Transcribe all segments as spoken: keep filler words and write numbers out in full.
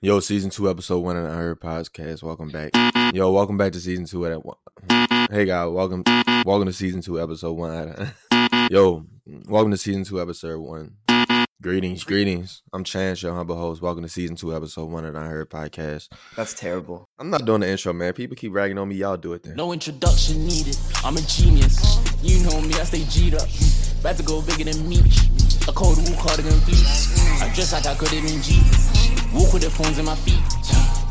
Yo, season two, episode one of the Unheard Podcast. Welcome back. Yo, welcome back to season two. At hey, guys, welcome, welcome to season two, episode one. Yo, welcome to season two, episode one. Greetings, greetings. I'm Chance, your humble host. Welcome to season two, episode one of the Unheard Podcast. That's terrible. I'm not doing the intro, man. People keep ragging on me. Y'all do it then. No introduction needed. I'm a genius. You know me. I stay G'd up. About to go bigger than me. A cold wool cardigan fleece. I dress like I could it in Jesus. Walk with the phones in my feet.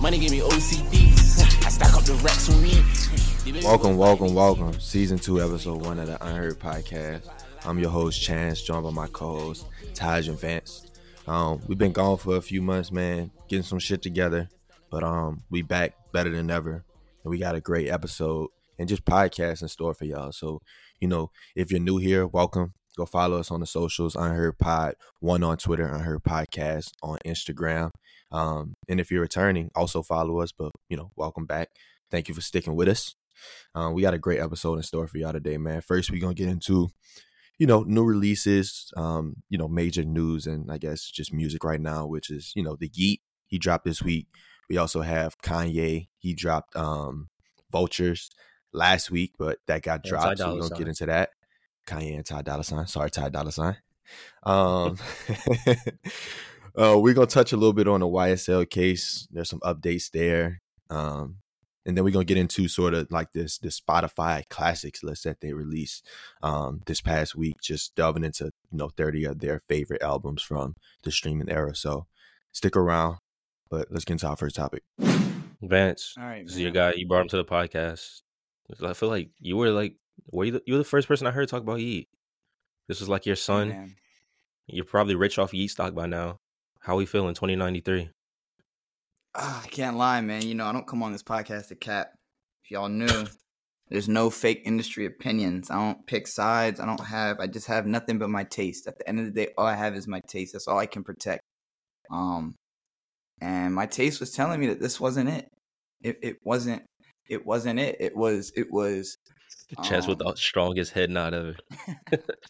Money gave me O C D. I stack up the racks on me. Welcome, welcome, welcome. Season two, episode one of the Unheard Podcast. I'm your host, Chance, joined by my co-hosts, Ty and Vance. Um, we've been gone for a few months, man, getting some shit together. But um, we back better than ever. And we got a great episode and just podcast in store for y'all. So, you know, if you're new here, welcome. Go follow us on the socials, Unheard Pod, one on Twitter, Unheard Podcast on Instagram. Um, and if you're returning, also follow us. But, you know, welcome back. Thank you for sticking with us. Um, we got a great episode in store for y'all today, man. First, we're going to get into, you know, new releases, um, you know, major news and I guess just music right now, which is, you know, the Yeat. He dropped this week. We also have Kanye. He dropped um, Vultures last week, but that got yeah, dropped. So we're going to get into that. Kanye and Ty Dolla $ign. Sorry, Ty Dolla $ign. Um, uh, we're going to touch a little bit on the Y S L case. There's some updates there. Um, and then we're going to get into sort of like this, this Spotify Classics list that they released um, this past week, just delving into, you know, thirty of their favorite albums from the streaming era. So stick around, but let's get into our first topic. Vance, all right, this is your guy. You brought him to the podcast. I feel like you were like, Were you, the, you were the first person I heard talk about Yeat. This was like your son. Man. You're probably rich off Yeat stock by now. How we feel in twenty ninety-three? Oh, I can't lie, man. You know, I don't come on this podcast to cap. If y'all knew, there's no fake industry opinions. I don't pick sides. I don't have, I just have nothing but my taste. At the end of the day, all I have is my taste. That's all I can protect. Um, and my taste was telling me that this wasn't it. It, it wasn't, it wasn't it. It was, it was. Chance with the strongest head nod ever.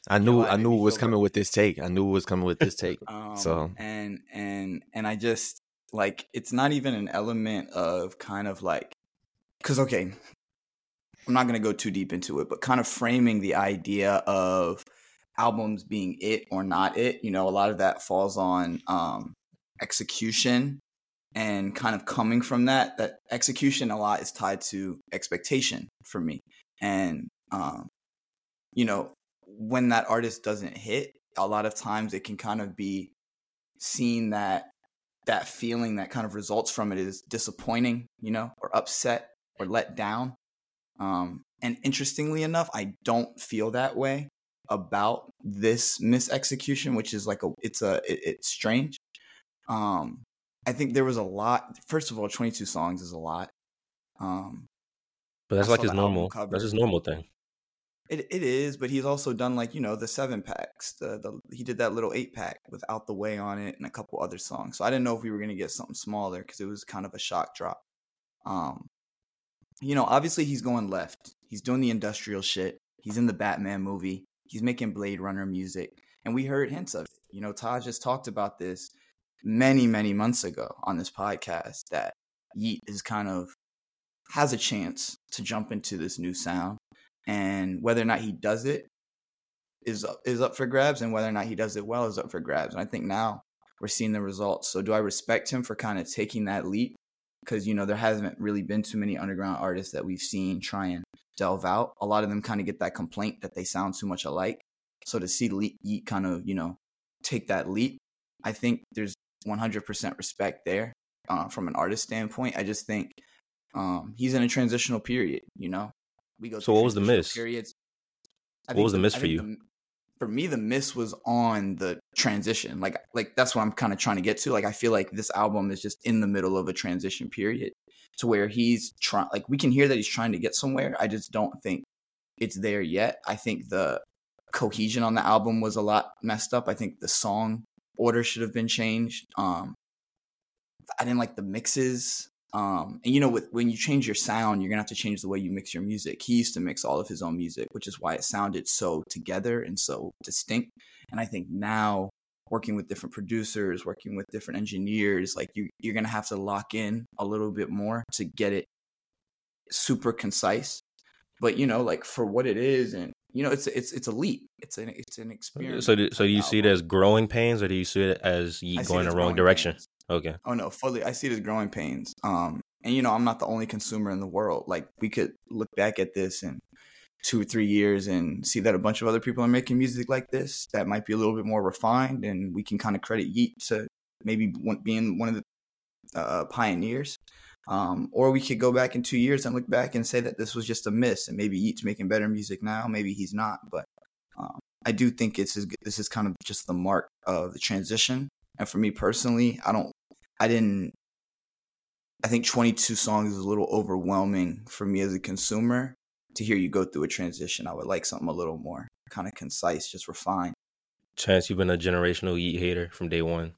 I knew, I knew what was coming with this take. I knew what was coming with this take. Um, so and and and I just like it's not even an element of kind of like because okay, I'm not gonna go too deep into it, but kind of framing the idea of albums being it or not it. You know, a lot of that falls on um, execution and kind of coming from that. That execution a lot is tied to expectation for me. And, um, you know, when that artist doesn't hit, a lot of times it can kind of be seen that that feeling that kind of results from it is disappointing, you know, or upset or let down. Um, and interestingly enough, I don't feel that way about this misexecution, which is like a, it's a, it, it's strange. Um, I think there was a lot, first of all, twenty-two songs is a lot. Um, But that's I like his normal. That's his normal thing. It it is, but he's also done like you know the seven packs. The the he did that little eight pack with Out the Way on it and a couple other songs. So I didn't know if we were gonna get something smaller because it was kind of a shock drop. Um, you know, obviously he's going left. He's doing the industrial shit. He's in the Batman movie. He's making Blade Runner music, and we heard hints of it. You know, Taj has talked about this many many months ago on this podcast that Yeat is kind of. Has a chance to jump into this new sound, and whether or not he does it is up, is up for grabs, and whether or not he does it well is up for grabs. And I think now we're seeing the results. So do I respect him for kind of taking that leap? Because, you know, there hasn't really been too many underground artists that we've seen try and delve out. A lot of them kind of get that complaint that they sound too much alike. So to see Yeat kind of, you know, take that leap, I think there's one hundred percent respect there uh, from an artist standpoint. I just think Um, he's in a transitional period, you know. We go. So what was the miss? Periods. What was the miss for you? The, for me, the miss was on the transition. Like, like that's what I'm kind of trying to get to. Like, I feel like this album is just in the middle of a transition period to where he's trying. Like, we can hear that he's trying to get somewhere. I just don't think it's there yet. I think the cohesion on the album was a lot messed up. I think the song order should have been changed. Um, I didn't like the mixes. Um, and, you know, with, when you change your sound, you're going to have to change the way you mix your music. He used to mix all of his own music, which is why it sounded so together and so distinct. And I think now working with different producers, working with different engineers, like you, you're going to have to lock in a little bit more to get it super concise. But, you know, like for what it is, and, you know, it's it's it's elite. It's an it's an experience. So do, so do you see it as growing pains, or do you see it as you going in the wrong direction? Pains. Okay. Oh, no, fully. I see it as growing pains. Um, And, you know, I'm not the only consumer in the world. Like, we could look back at this in two or three years and see that a bunch of other people are making music like this that might be a little bit more refined, and we can kind of credit Yeat to maybe being one of the uh, pioneers. Um, or we could go back in two years and look back and say that this was just a miss, and maybe Yeat's making better music now. Maybe he's not. But um, I do think it's this is kind of just the mark of the transition. And for me personally, I don't – I didn't – I think twenty-two songs is a little overwhelming for me as a consumer to hear you go through a transition. I would like something a little more kind of concise, just refined. Chance, you've been a generational Yeat hater from day one.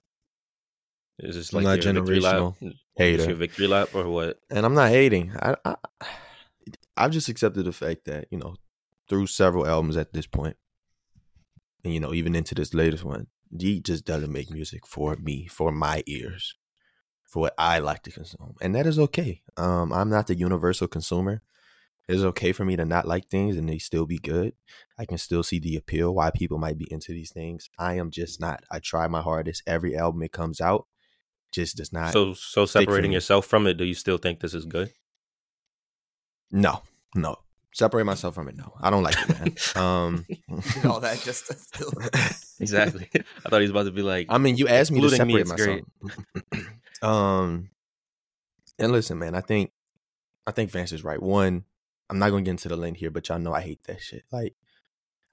Is this like your victory lap? Hater. Is your victory lap or what? And I'm not hating. I, I, I've just accepted the fact that, you know, through several albums at this point, and, you know, even into this latest one, Yeat just doesn't make music for me, for my ears, for what I like to consume. And that is okay. Um, I'm not the universal consumer. It's okay for me to not like things and they still be good. I can still see the appeal, why people might be into these things. I am just not. I try my hardest. Every album that comes out just does not. So so separating yourself from it, do you still think this is good? No, no. Separate myself from it. No, I don't like it, man. Um, all that just to still. Exactly. I thought he was about to be like, I mean, you asked me to separate me, myself. Um, and listen, man, I think, I think Vance is right. One, I'm not going to get into the lane here, but y'all know I hate that shit. Like,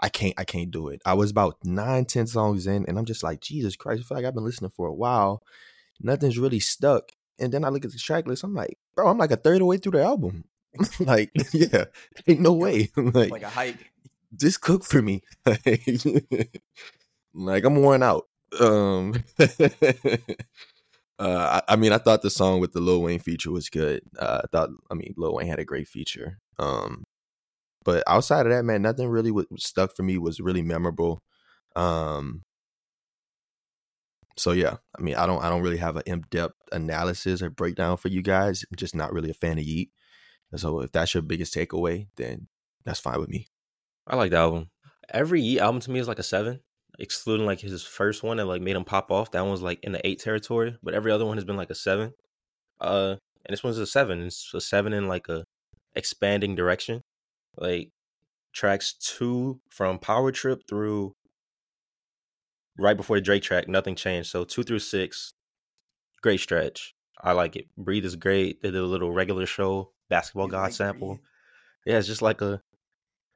I can't, I can't do it. I was about nine, ten songs in, and I'm just like, Jesus Christ, I feel like I've been listening for a while. Nothing's really stuck. And then I look at the track list. I'm like, bro, I'm like a third of the way through the album. Like, yeah, ain't no way. like, like a hype. Just cook for me. Like, I'm worn out. Um... Uh, I, I mean, I thought the song with the Lil Wayne feature was good. Uh, I thought, I mean, Lil Wayne had a great feature. Um, but outside of that, man, nothing really was stuck for me, was really memorable. Um, so yeah, I mean, I don't, I don't really have an in-depth analysis or breakdown for you guys. I'm just not really a fan of Yeat. And so if that's your biggest takeaway, then that's fine with me. I like the album. Every Yeat album to me is like a seven. Excluding like his first one that like made him pop off, that one was like in the eight territory. But every other one has been like a seven, uh, and this one's a seven. It's a seven in like a expanding direction. Like tracks two from Power Trip through right before the Drake track, nothing changed. So two through six, great stretch. I like it. Breathe is great. They did a little regular show, Basketball God sample. Yeah, it's just like a.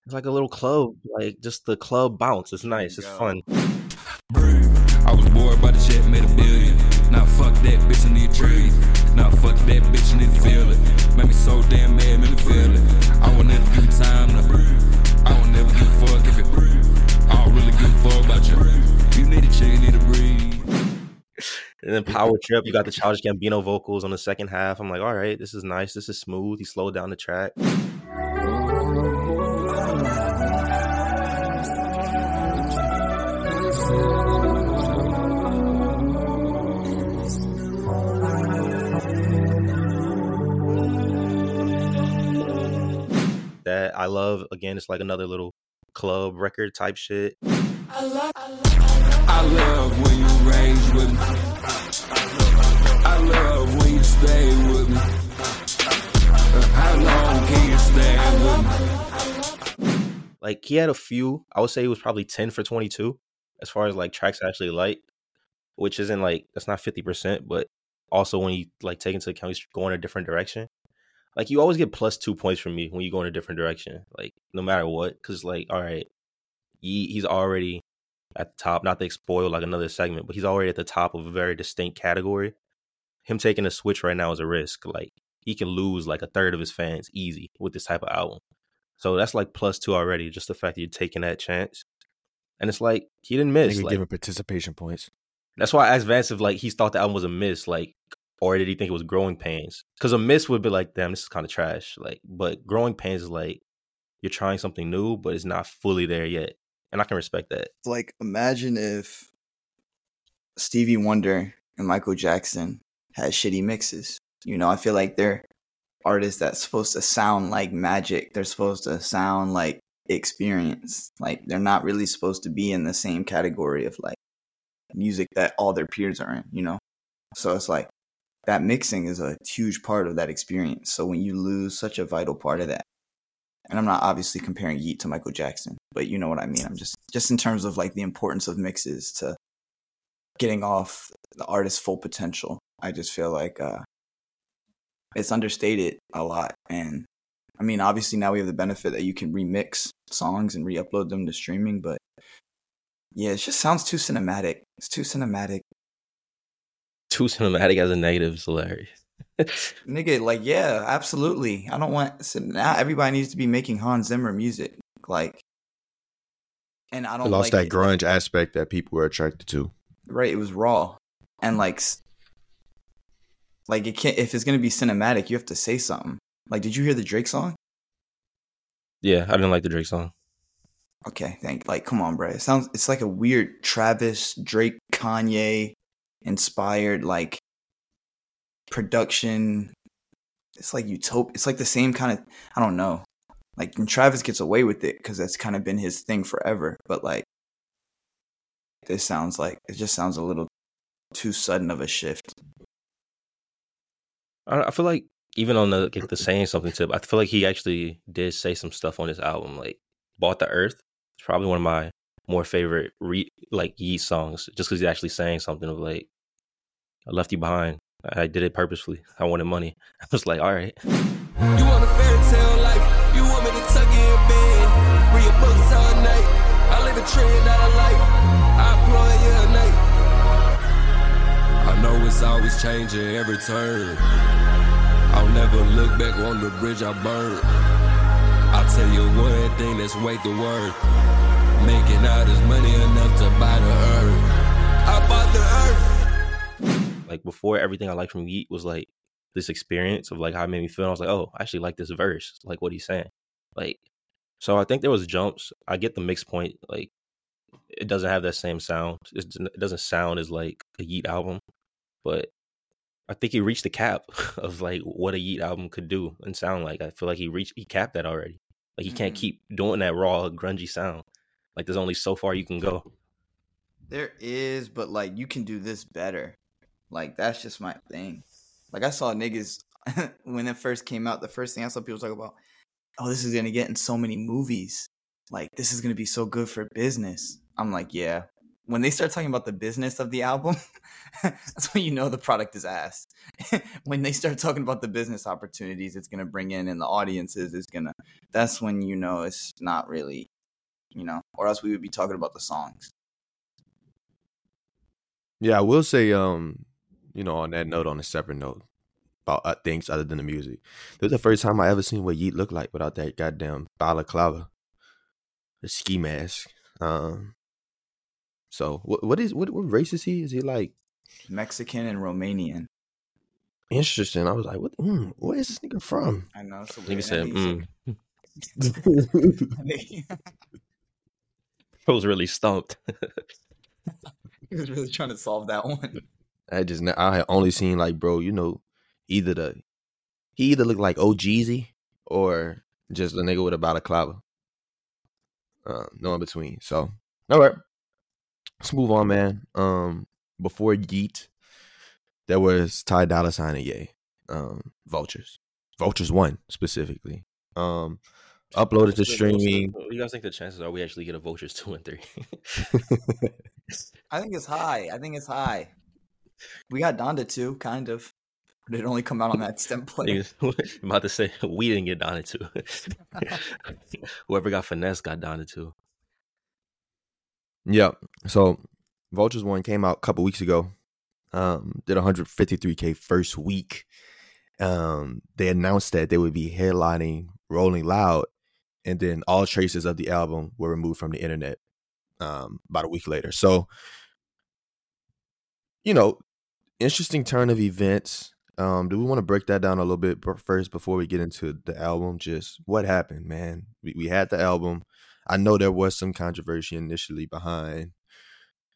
It's like a little club, like just the club bounce. It's nice. It's fun. I was bored by the shit, made a billion. Now fuck that bitch in the trees. Now fuck that bitch in the feel it. Made me so damn mad, made me feel it. I will never give time to breathe. I will never give a fuck if it breathe. I don't really give a fuck about you. You need a chill, you need to breathe. And then Power Trip, you got the Childish Gambino vocals on the second half. I'm like, all right, this is nice. This is smooth. He slowed down the track. That I love. Again, it's like another little club record type shit. I love, I love, I love when you range with me. I love when you stay with me. How long can you stay with me? Like, he had a few. I would say he was probably ten for twenty-two as far as like tracks I actually like, which isn't like, that's not fifty percent, but also when you like take into account he's going a different direction. Like, you always get plus two points from me when you go in a different direction, like, no matter what. Because, like, all right, he, he's already at the top, not to spoil, like, another segment, but he's already at the top of a very distinct category. Him taking a switch right now is a risk. Like, he can lose, like, a third of his fans easy with this type of album. So that's, like, plus two already, just the fact that you're taking that chance. And it's like, he didn't miss. They like, give him participation points. That's why I asked Vance if, like, he thought the album was a miss, like, or did he think it was growing pains? Because a miss would be like, damn, this is kind of trash. Like, but growing pains is like, you're trying something new, but it's not fully there yet. And I can respect that. Like, imagine if Stevie Wonder and Michael Jackson had shitty mixes. You know, I feel like they're artists that's supposed to sound like magic. They're supposed to sound like experience. Like, they're not really supposed to be in the same category of like music that all their peers are in, you know? So it's like that mixing is a huge part of that experience. So when you lose such a vital part of that, and I'm not obviously comparing Yeat to Michael Jackson, but you know what I mean. I'm just, just in terms of like the importance of mixes to getting off the artist's full potential. I just feel like uh, it's understated a lot. And I mean, obviously now we have the benefit that you can remix songs and re-upload them to streaming, but yeah, it just sounds too cinematic. It's too cinematic. Too cinematic as a negative is hilarious. Nigga, like, yeah, absolutely. I don't want... So now everybody needs to be making Hans Zimmer music. Like, and I don't I lost like... lost that grunge aspect that people were attracted to. Right, it was raw. And like... Like, it can't, if it's going to be cinematic, you have to say something. Like, did you hear the Drake song? Yeah, I didn't like the Drake song. Okay, thank... Like, come on, bro. It sounds... It's like a weird Travis, Drake, Kanye... inspired like production. It's like utopia. It's like the same kind of, I don't know, like, and Travis gets away with it because that's kind of been his thing forever, but like this sounds like it just sounds a little too sudden of a shift. I feel like even on the like, the saying something tip, I feel like he actually did say some stuff on his album, like Bought the Earth. It's probably one of my more favorite re- like Yeat songs, just because he's actually saying something of like, I left you behind. I did it purposefully. I wanted money. I was like, all right. You want a fairy tale life? You want me to tuck in bed? Read your books all night. I live a trend out of life. I employ you at night. I know it's always changing every turn. I'll never look back on the bridge I burned. I'll tell you one thing that's worth the word. Making out his money enough to buy the earth. I bought the earth. Like, before, everything I liked from Yeat was like this experience of like how it made me feel. I was like, oh, I actually like this verse, like what he's saying. Like, so I think there was jumps. I get the mix point. Like, it doesn't have that same sound. It doesn't sound as like a Yeat album, but I think he reached the cap of like what a Yeat album could do and sound like. I feel like he reached, he capped that already. Like, he mm-hmm. can't keep doing that raw, grungy sound. Like, there's only so far you can go. There is, but, like, you can do this better. Like, that's just my thing. Like, I saw niggas, when it first came out, the first thing I saw people talk about, oh, this is going to get in so many movies. Like, this is going to be so good for business. I'm like, yeah. When they start talking about the business of the album, that's when you know the product is ass. When they start talking about the business opportunities it's going to bring in and the audiences is going to, that's when you know it's not really. You know, or else we would be talking about the songs. Yeah, I will say, um, you know, on that note, on a separate note about uh, things other than the music, this is the first time I ever seen what Yeat looked like without that goddamn balaclava, the ski mask. Um, so what, what is what, what race is he? Is he like Mexican and Romanian? Interesting. I was like, what? Mm, where is this nigga from? I know. So nigga said, mm. I was really stumped. He was really trying to solve that one. I just, I had only seen like, bro, you know, either the, he either looked like O G Z or just a nigga with a balaclava. Uh, no in between. So, all right. Let's move on, man. Um, before Yeat, there was Ty Dolla $ign and Ye. Um, Vultures. Vultures one, specifically. Um, Uploaded to streaming. What do you guys think the chances are we actually get a Vultures two and three? I think it's high. I think it's high. We got Donda two, kind of. But it only come out on that stem player. I'm about to say, we didn't get Donda two. Whoever got Finesse got Donda two. Yeah. So, Vultures one came out a couple weeks ago. Um, did one fifty-three K first week. Um, they announced that they would be headlining Rolling Loud. And then all traces of the album were removed from the internet um, about a week later. So, you know, interesting turn of events. Um, do we want to break that down a little bit first before we get into the album? Just what happened, man? We, we had the album. I know there was some controversy initially behind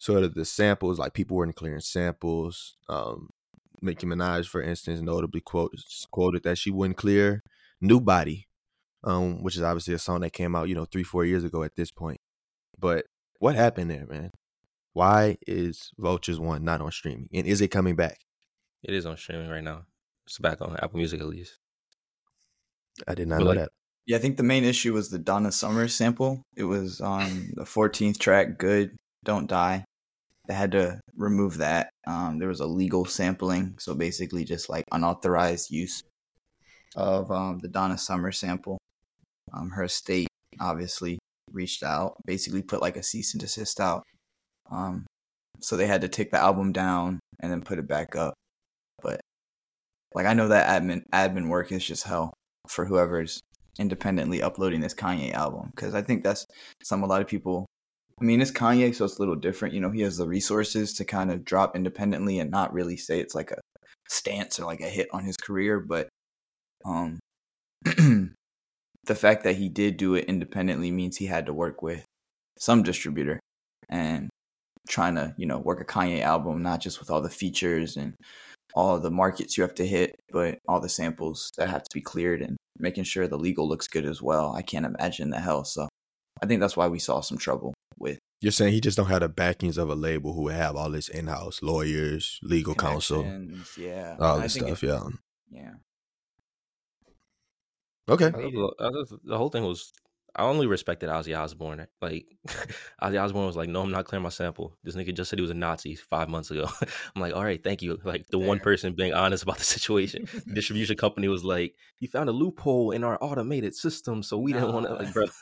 sort of the samples, like people weren't clearing samples. Um, Nicki Minaj, for instance, notably quoted, quoted that she wouldn't clear New Body, um, which is obviously a song that came out, you know, three, four years ago at this point. But what happened there, man? Why is Vultures one not on streaming? And is it coming back? It is on streaming right now. It's back on Apple Music at least. I did not but know like, that. Yeah, I think the main issue was the Donna Summer sample. It was on the fourteenth track, Good, Don't Die. They had to remove that. Um, there was illegal sampling, so basically just like unauthorized use of um, the Donna Summer sample. Um, her estate obviously reached out, basically put like a cease and desist out. Um, so they had to take the album down and then put it back up. But like I know that admin admin work is just hell for whoever's independently uploading this Kanye album, because I think that's some a lot of people. I mean, it's Kanye, so it's a little different. You know, he has the resources to kind of drop independently and not really say it's like a stance or like a hit on his career. But um, the fact that he did do it independently means he had to work with some distributor and trying to, you know, work a Kanye album, not just with all the features and all the markets you have to hit, but all the samples that have to be cleared and making sure the legal looks good as well. I can't imagine the hell. So I think that's why we saw some trouble with. You're saying he just don't have the backings of a label who would have all this in-house lawyers, legal counsel, yeah, all this stuff, it, yeah, yeah. Okay. The, the whole thing was, I only respected Ozzy Osbourne. Like Ozzy Osbourne was like, "No, I'm not clearing my sample. This nigga just said he was a Nazi five months ago." I'm like, "All right, thank you." Like the Damn. one person being honest about the situation. The distribution company was like, "You found a loophole in our automated system, so we didn't oh. want to." Like, brother,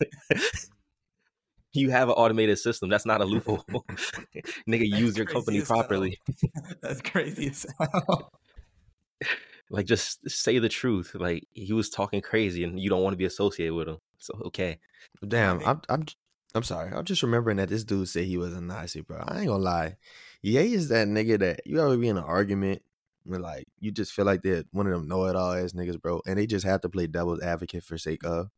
you have an automated system. That's not a loophole, nigga. That's use your company properly. That's crazy as hell. Like, just say the truth. Like, he was talking crazy, and you don't want to be associated with him. So, okay. Damn, I'm I'm, I'm sorry. I'm just remembering that this dude said he was a Nazi, bro. I ain't gonna lie. Ye is that nigga that you ever be in an argument where, like, you just feel like they're one of them know-it-all ass niggas, bro, and they just have to play devil's advocate for sake of.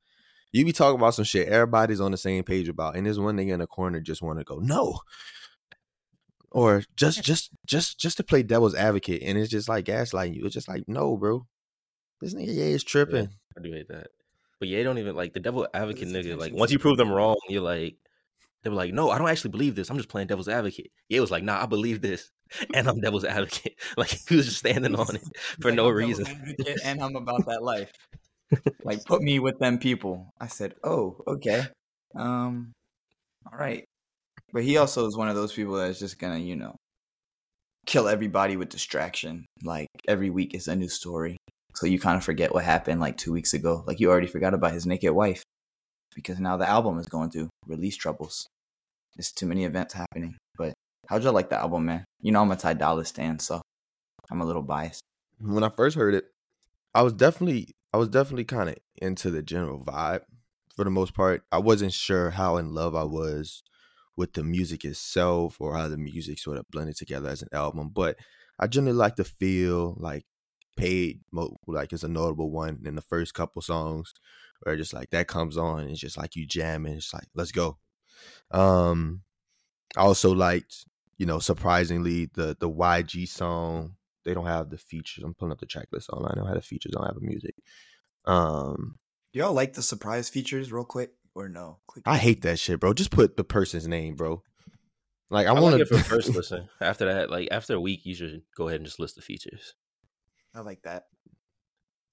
You be talking about some shit everybody's on the same page about, and there's one nigga in the corner just want to go, no. Or just, just, just, just to play devil's advocate, and it's just like gaslighting you. It's just like, no, bro, this nigga Ye is tripping. Yeah, I do hate that, but Ye don't even like the devil advocate nigga. Like once you prove them wrong, you're like, they were like, no, I don't actually believe this. I'm just playing devil's advocate. Ye was like, nah, I believe this, and I'm devil's advocate. Like he was just standing on it for no reason. And I'm about that life. Like put me with them people. I said, oh, okay, um, all right. But he also is one of those people that's just going to, you know, kill everybody with distraction. Like every week is a new story. So you kind of forget what happened like two weeks ago. Like you already forgot about his naked wife because now the album is going through release troubles. There's too many events happening. But how'd y'all like the album, man? You know, I'm a Ty Dolla $ign stan, so I'm a little biased. When I first heard it, I was definitely, I was definitely kind of into the general vibe for the most part. I wasn't sure how in love I was with the music itself or how the music sort of blended together as an album. But I generally like to feel like paid, like it's a notable one in the first couple songs where just like that comes on and it's just like you jamming. It's like, let's go. Um, I also liked, you know, surprisingly, the the Y G song. They don't have the features. I'm pulling up the track list online. I don't have the features on Apple Music. Um, Do y'all like the surprise features real quick? Or no. Click I hate that shit, bro. Just put the person's name, bro. Like I, I want like to first listen. After that, like after a week, you should go ahead and just list the features. I like that.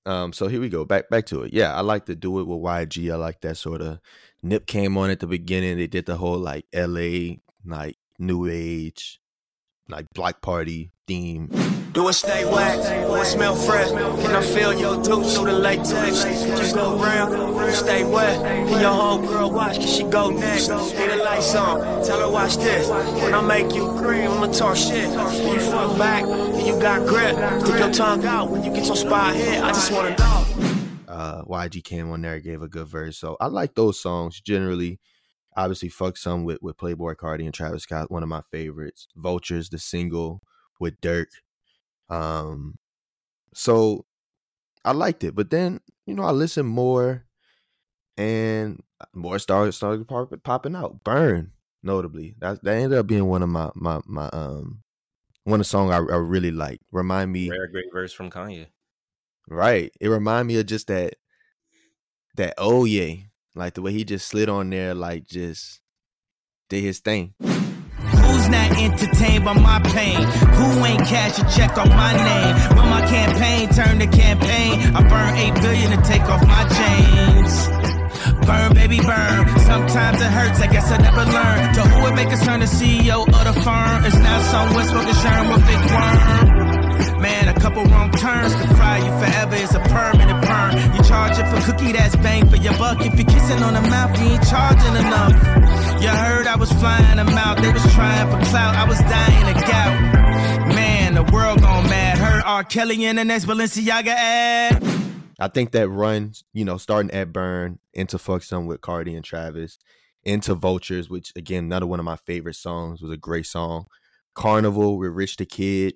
Um, so here we go. Back back to it. Yeah, I like to do it with Y G. I like that sort of Nip came on at the beginning. They did the whole like L A, like new age, like block party theme. Do it stay wet? Do it smell fresh? Can I feel your tooth through the latex? Just go round, stay wet. Can your whole girl watch? Can she go next? Get the lights on, tell her watch this. When I make you green, I'ma talk shit. When you fuck back, and you got grip. Stick your tongue out when you get your spot hit. I just wanna know. Uh, Y G came on there, gave a good verse. So I like those songs generally. Obviously, fuck some with with Playboi Carti and Travis Scott, one of my favorites. Vultures, the single with Dirk. Um, so I liked it, but then, you know, I listened more and more stars started popping out. Burn notably. That that ended up being one of my my my um one of the songs I, I really liked. Remind me, rare great verse from Kanye. Right. It remind me of just that that oh yeah. Like the way he just slid on there, like just did his thing. Who's not entertained by my pain? Who ain't cash a check on my name? When my campaign turned to campaign, I burn eight billion to take off my chains. Burn, baby, burn. Sometimes it hurts, I guess I never learned. To who would make us turn the C E O of the firm? It's not someone smoking sherm with big worm. Man, a couple wrong turns could fry you forever. It's a permanent burn. You charge it for cookie, that's bang for your buck. If you're kissing on the mouth, you ain't charging enough. You heard I was flying them out. They was trying for clout. I was dying of gout. Man, the world gone mad. Heard R. Kelly in the next Balenciaga ad. I think that run, you know, starting at Burn, into Fuck Some with Cardi and Travis, into Vultures, which, again, another one of my favorite songs, was a great song. Carnival with Rich the Kid.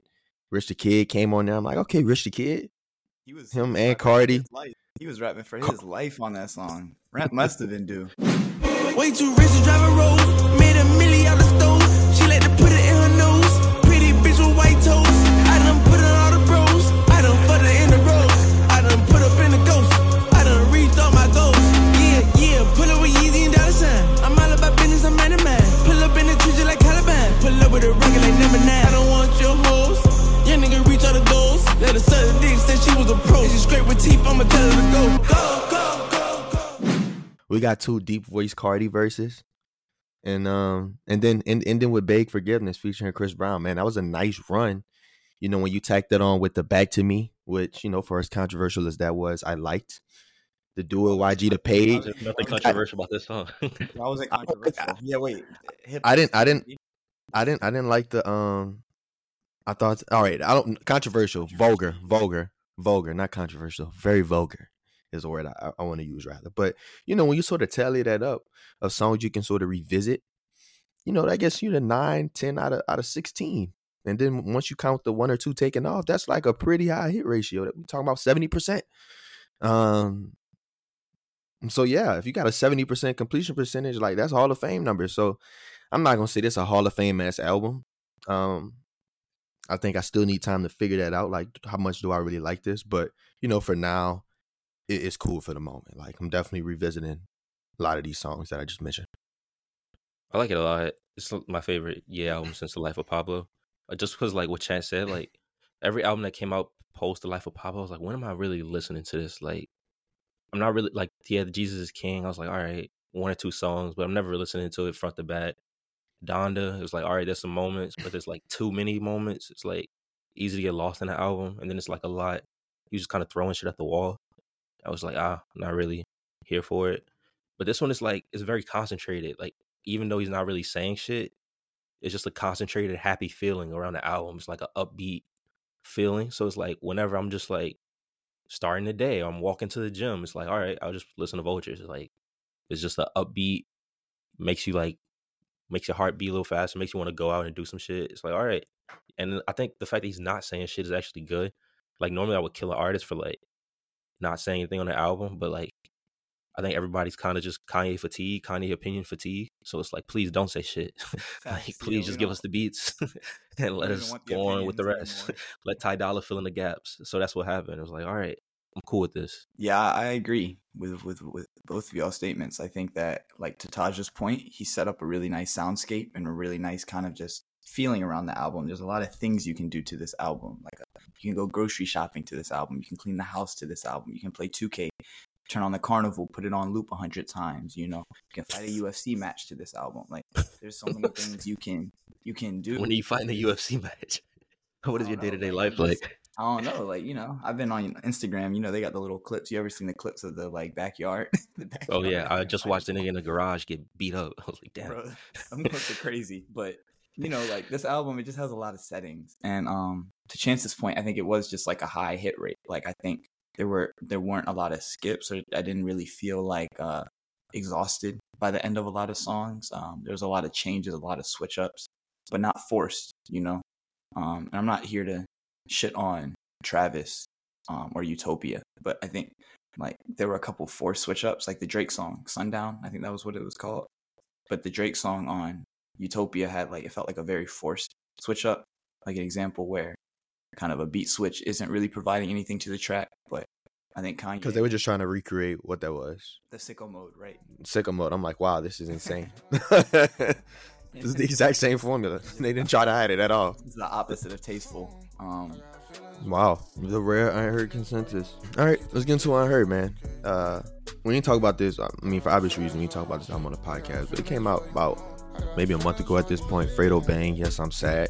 Rich the Kid came on there. I'm like, okay, Rich the Kid. He was him and Cardi. He was rapping for his life on that song. Rap must have been due. Way too rich to drive a road. Made a million out of stove. She let them put it in her nose. Pretty bitch with white toes. I done put in all the bros. I done put her in the road. I done put up in the ghost. I done reached all my goals. Yeah, yeah. Pull up with Yeezy and Dollar Sign. I'm all about business, I'm man to man. Pull up in the trees like Caliban. Pull up with a record like number nine. I don't want your hoes. Your nigga reach all the goals. Let her suck dick, said she was a pro. She scraped with teeth, I'ma tell her to go. Go, go, go, go. We got two deep voice Cardi verses. And um and then end, ending with Beg Forgiveness featuring Chris Brown. Man, that was a nice run. You know, when you tacked that on with the Back to Me, which, you know, for as controversial as that was, I liked. The duo Y G to Page. There's nothing controversial I, about this song. That wasn't controversial. I, I, yeah, wait. Hip- I didn't I didn't I didn't I didn't like the um I thought, all right, I don't, controversial, vulgar, vulgar, vulgar, not controversial, very vulgar is the word I, I want to use rather. But, you know, when you sort of tally that up of songs you can sort of revisit, you know, that gets you to nine, ten out of, out of sixteen. And then once you count the one or two taken off, that's like a pretty high hit ratio. We're talking about seventy percent. Um, so, yeah, if you got a seventy percent completion percentage, like that's Hall of Fame number. So I'm not going to say this a Hall of Fame ass album. Um. I think I still need time to figure that out. Like, how much do I really like this? But, you know, for now, it, it's cool for the moment. Like, I'm definitely revisiting a lot of these songs that I just mentioned. I like it a lot. It's my favorite Yeat album since The Life of Pablo. Just because, like, what Chance said, like, every album that came out post The Life of Pablo, I was like, when am I really listening to this? Like, I'm not really, like, yeah, Jesus is King. I was like, all right, one or two songs, but I'm never listening to it front to back. Donda, it was like, all right, there's some moments, but there's like too many moments. It's like easy to get lost in the album, and then it's like a lot. You just kind of throwing shit at the wall. I was like, ah, I'm not really here for it. But this one is like, it's very concentrated. Like, even though he's not really saying shit, it's just a concentrated, happy feeling around the album. It's like an upbeat feeling. So it's like, whenever I'm just like starting the day, or I'm walking to the gym, it's like, all right, I'll just listen to Vultures. It's like, it's just an upbeat, makes you like, makes your heart beat a little faster, makes you want to go out and do some shit. It's like, all right. And I think the fact that he's not saying shit is actually good. Like, normally I would kill an artist for, like, not saying anything on the album, but, like, I think everybody's kind of just Kanye fatigue, Kanye opinion fatigue. So it's like, please don't say shit. Like, please yeah, just give know. us the beats and let us go on with the rest. Let Ty Dolla fill in the gaps. So that's what happened. It was like, all right, I'm cool with this. Yeah, I agree with, with, with both of y'all's statements. I think that, like, to Taj's point, he set up a really nice soundscape and a really nice kind of just feeling around the album. There's a lot of things you can do to this album. Like, you can go grocery shopping to this album. You can clean the house to this album. You can play two K, turn on the Carnival, put it on loop a hundred times. You know, you can fight a U F C match to this album. Like, there's so many things you can you can do. When do you find the U F C match? What is your day-to-day know, life like? I don't know, like, you know, I've been on Instagram, you know, they got the little clips. You ever seen the clips of the, like, backyard? the backyard oh, yeah, I just watched a nigga in the garage get beat up. I was like, damn. Bro, I'm going to crazy, but, you know, like, this album, it just has a lot of settings. And um, to Chance's point, I think it was just, like, a high hit rate. Like, I think there were, there weren't a lot of skips, or I didn't really feel, like, uh, exhausted by the end of a lot of songs. Um, there was a lot of changes, a lot of switch-ups, but not forced, you know? Um, and I'm not here to shit on Travis um, or Utopia, but I think like there were a couple forced switch ups, like the Drake song Sundown, I think that was what it was called. But the Drake song on Utopia had, like, it felt like a very forced switch up, like an example where kind of a beat switch isn't really providing anything to the track, but I think Kanye, because they were just trying to recreate what that was, the sicko mode, right? Sicko mode. I'm like, wow, this is insane. This is the exact same formula. They didn't try to hide it at all. It's the opposite of tasteful. Um, wow, the rare unheard consensus. All right, let's get into unheard, man. Uh, when you talk about this, I mean, for obvious reasons, we talk about this. I'm on a podcast, but it came out about maybe a month ago at this point. Fredo Bang, Yes, I'm Sad.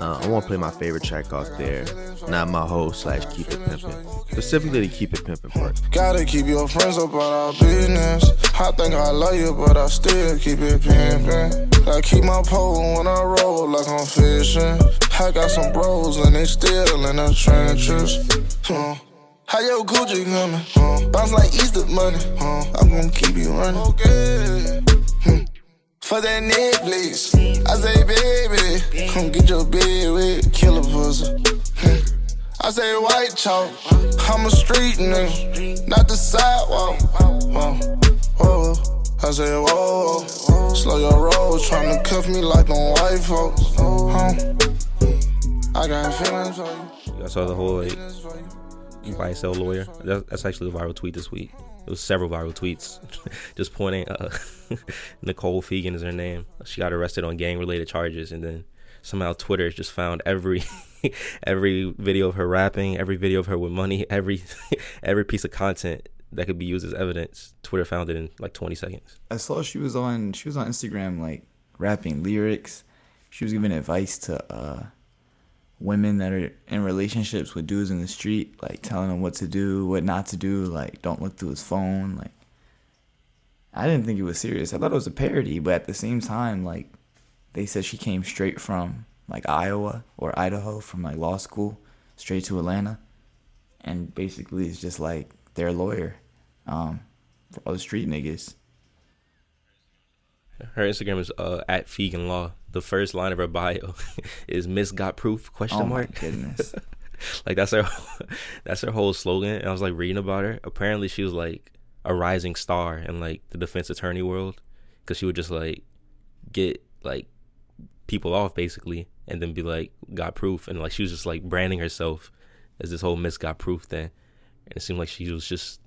Uh, I want to play my favorite track off there, Not My Hoe slash Keep It Pimpin', specifically the Keep It Pimpin' part. Gotta keep your friends up on our business. I think I love you, but I still keep it pimpin'. I keep my pole when I roll like I'm fishing. I got some bros and they still in the trenches. Huh. How your Gucci coming? Huh. Bounce like Easter money. Huh. I'm gonna keep you running. Okay. Hmm. For that Netflix, I say, baby, come get your bed with killer pussy. I say white chalk, I'm a street nigga, not the sidewalk. Whoa, whoa, I say whoa, whoa. Slow your roll, tryna cuff me like them white folks. Huh. I got feelings for you. I saw the whole like Y S L lawyer. That's actually a viral tweet this week. It was several viral tweets just pointing, uh, Nicole Fegan is her name. She got arrested on gang-related charges, and then somehow Twitter just found every every video of her rapping, every video of her with money, every every piece of content that could be used as evidence. Twitter found it in like twenty seconds. I saw she was on she was on Instagram, like, rapping lyrics. She was giving advice to uh, women that are in relationships with dudes in the street, like telling them what to do, what not to do, like don't look through his phone. Like, I didn't think it was serious. I thought it was a parody, but at the same time, like, they said she came straight from like Iowa or Idaho, from like law school straight to Atlanta, and basically it's just like their lawyer um, for all the street niggas. Her Instagram is uh, at Fegan Law. The first line of her bio is "Miss Got Proof?" Question oh mark. My goodness. Like, that's her, that's her whole slogan. And I was like reading about her. Apparently, she was like a rising star in like the defense attorney world, because she would just like get like people off basically, and then be like, "Got proof," and like she was just like branding herself as this whole "Miss Got Proof" thing. And it seemed like she was just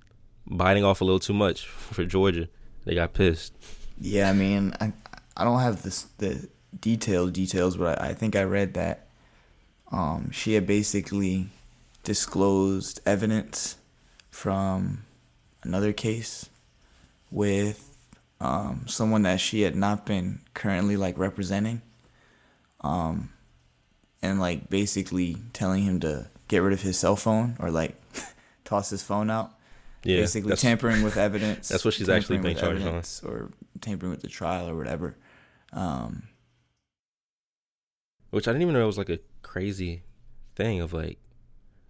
biting off a little too much for Georgia. They got pissed. Yeah, I mean, I I don't have this the. detailed details, but I, I think I read that um, she had basically disclosed evidence from another case with um, someone that she had not been currently like representing, um, and like basically telling him to get rid of his cell phone or like toss his phone out. Yeah, basically tampering with evidence. That's what she's actually being charged on, or tampering with the trial or whatever. Um, Which I didn't even know it was like a crazy thing of like,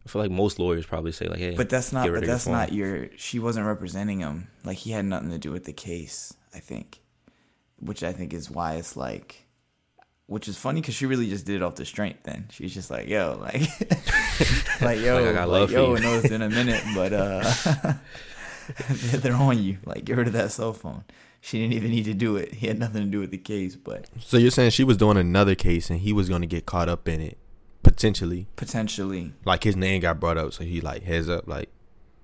I feel like most lawyers probably say like, hey, but that's not, but that's not your, she wasn't representing him. Like, he had nothing to do with the case, I think, which I think is why it's like, which is funny because she really just did it off the strength then. She's just like, yo, like, like, yo, like, I like, yo, I know it's in a minute, but uh, they're on you. Like, get rid of that cell phone. She didn't even need to do it. He had nothing to do with the case, but... So you're saying she was doing another case and he was going to get caught up in it, potentially? Potentially. Like, his name got brought up, so he, like, heads up, like...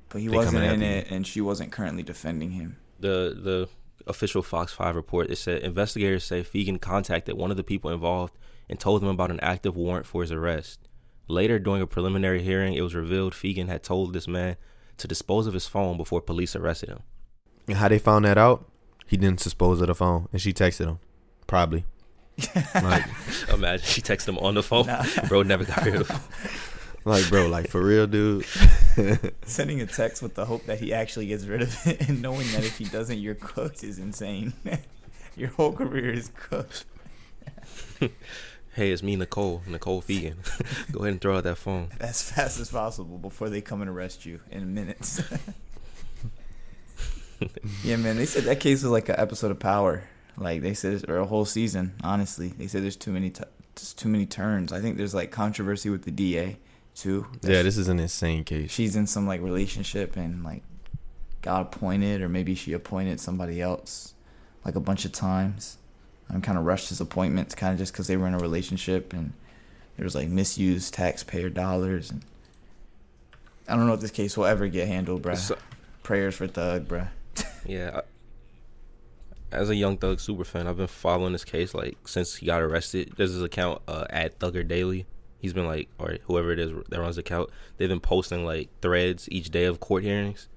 But he wasn't in it, and she wasn't currently defending him. The the official Fox five report, it said, investigators say Fegan contacted one of the people involved and told them about an active warrant for his arrest. Later, during a preliminary hearing, it was revealed Fegan had told this man to dispose of his phone before police arrested him. And how they found that out? He didn't dispose of the phone, and she texted him, probably. Like, imagine she texted him on the phone. Nah. Bro never got rid of the phone. Like, bro, like, for real, dude. Sending a text with the hope that he actually gets rid of it, and knowing that if he doesn't, you're cooked, is insane. Your whole career is cooked. Hey, it's me, Nicole, Nicole Fegan. Go ahead and throw out that phone. As fast as possible before they come and arrest you in minutes. Yeah, man, they said that case was like an episode of Power. Like, they said, or a whole season, honestly. They said there's too many t- just too many turns. I think there's like controversy with the D A too. There's, yeah, this is an insane case. She's in some like relationship and like got appointed, or maybe she appointed somebody else like a bunch of times. um, kind of rushed his appointments, kind of just because they were in a relationship and there was like misused taxpayer dollars. And I don't know if this case will ever get handled, bruh. So, prayers for Thug, bruh. Yeah. I, as a Young Thug super fan, I've been following this case like since he got arrested. There's this account uh, at Thugger Daily. He's been like, or whoever it is that runs the account, they've been posting like threads each day of court hearings.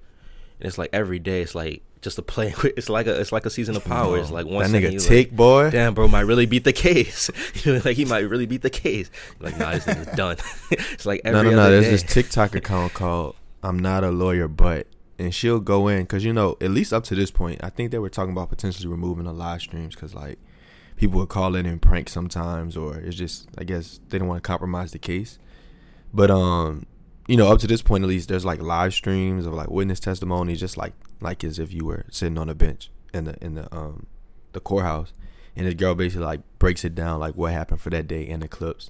And it's like every day, it's like just a play. It's like a, it's like a season of power. It's like once that nigga tick, like, boy. Damn, bro, might really beat the case. Like he might really beat the case. Like nah, this nigga's done. It's like every no, no, no. Other there's day. This TikTok account called "I'm Not a Lawyer, But," and she'll go in because you know at least up to this point, I think they were talking about potentially removing the live streams because like people would call in and prank sometimes, or it's just I guess they don't want to compromise the case. But um. You know, up to this point, at least, there's, like, live streams of, like, witness testimony, just, like, like as if you were sitting on a bench in the in the um the courthouse. And this girl basically, like, breaks it down, like, what happened for that day in the clips.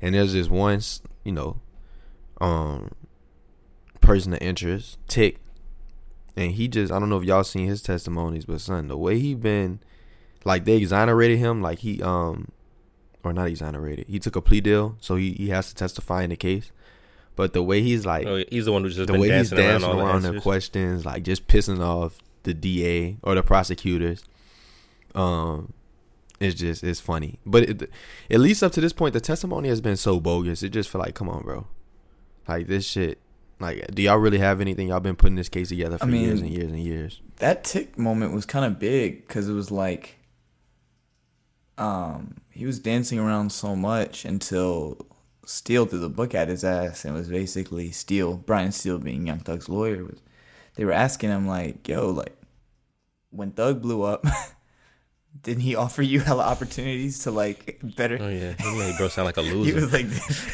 And there's this one, you know, um person of interest, Tick. And he just, I don't know if y'all seen his testimonies, but, son, the way he been, like, they exonerated him. Like, he, um or not exonerated. He took a plea deal, so he, he has to testify in the case. But the way he's like, oh, he's the one who's just the been way dancing he's dancing around, all around the, the questions, like just pissing off the D A or the prosecutors, um, it's just it's funny. But it, at least up to this point, the testimony has been so bogus. It just feel like, come on, bro, like this shit. Like, do y'all really have anything? Y'all been putting this case together for I mean, years and years and years. That Tick moment was kind of big because it was like, um, he was dancing around so much until Steele threw the book at his ass, and was basically Steele, Brian Steele being Young Thug's lawyer. Was, they were asking him, like, yo, like, when Thug blew up, didn't he offer you hella opportunities to, like, better? Oh, yeah. He made bro sound like a loser. he was like,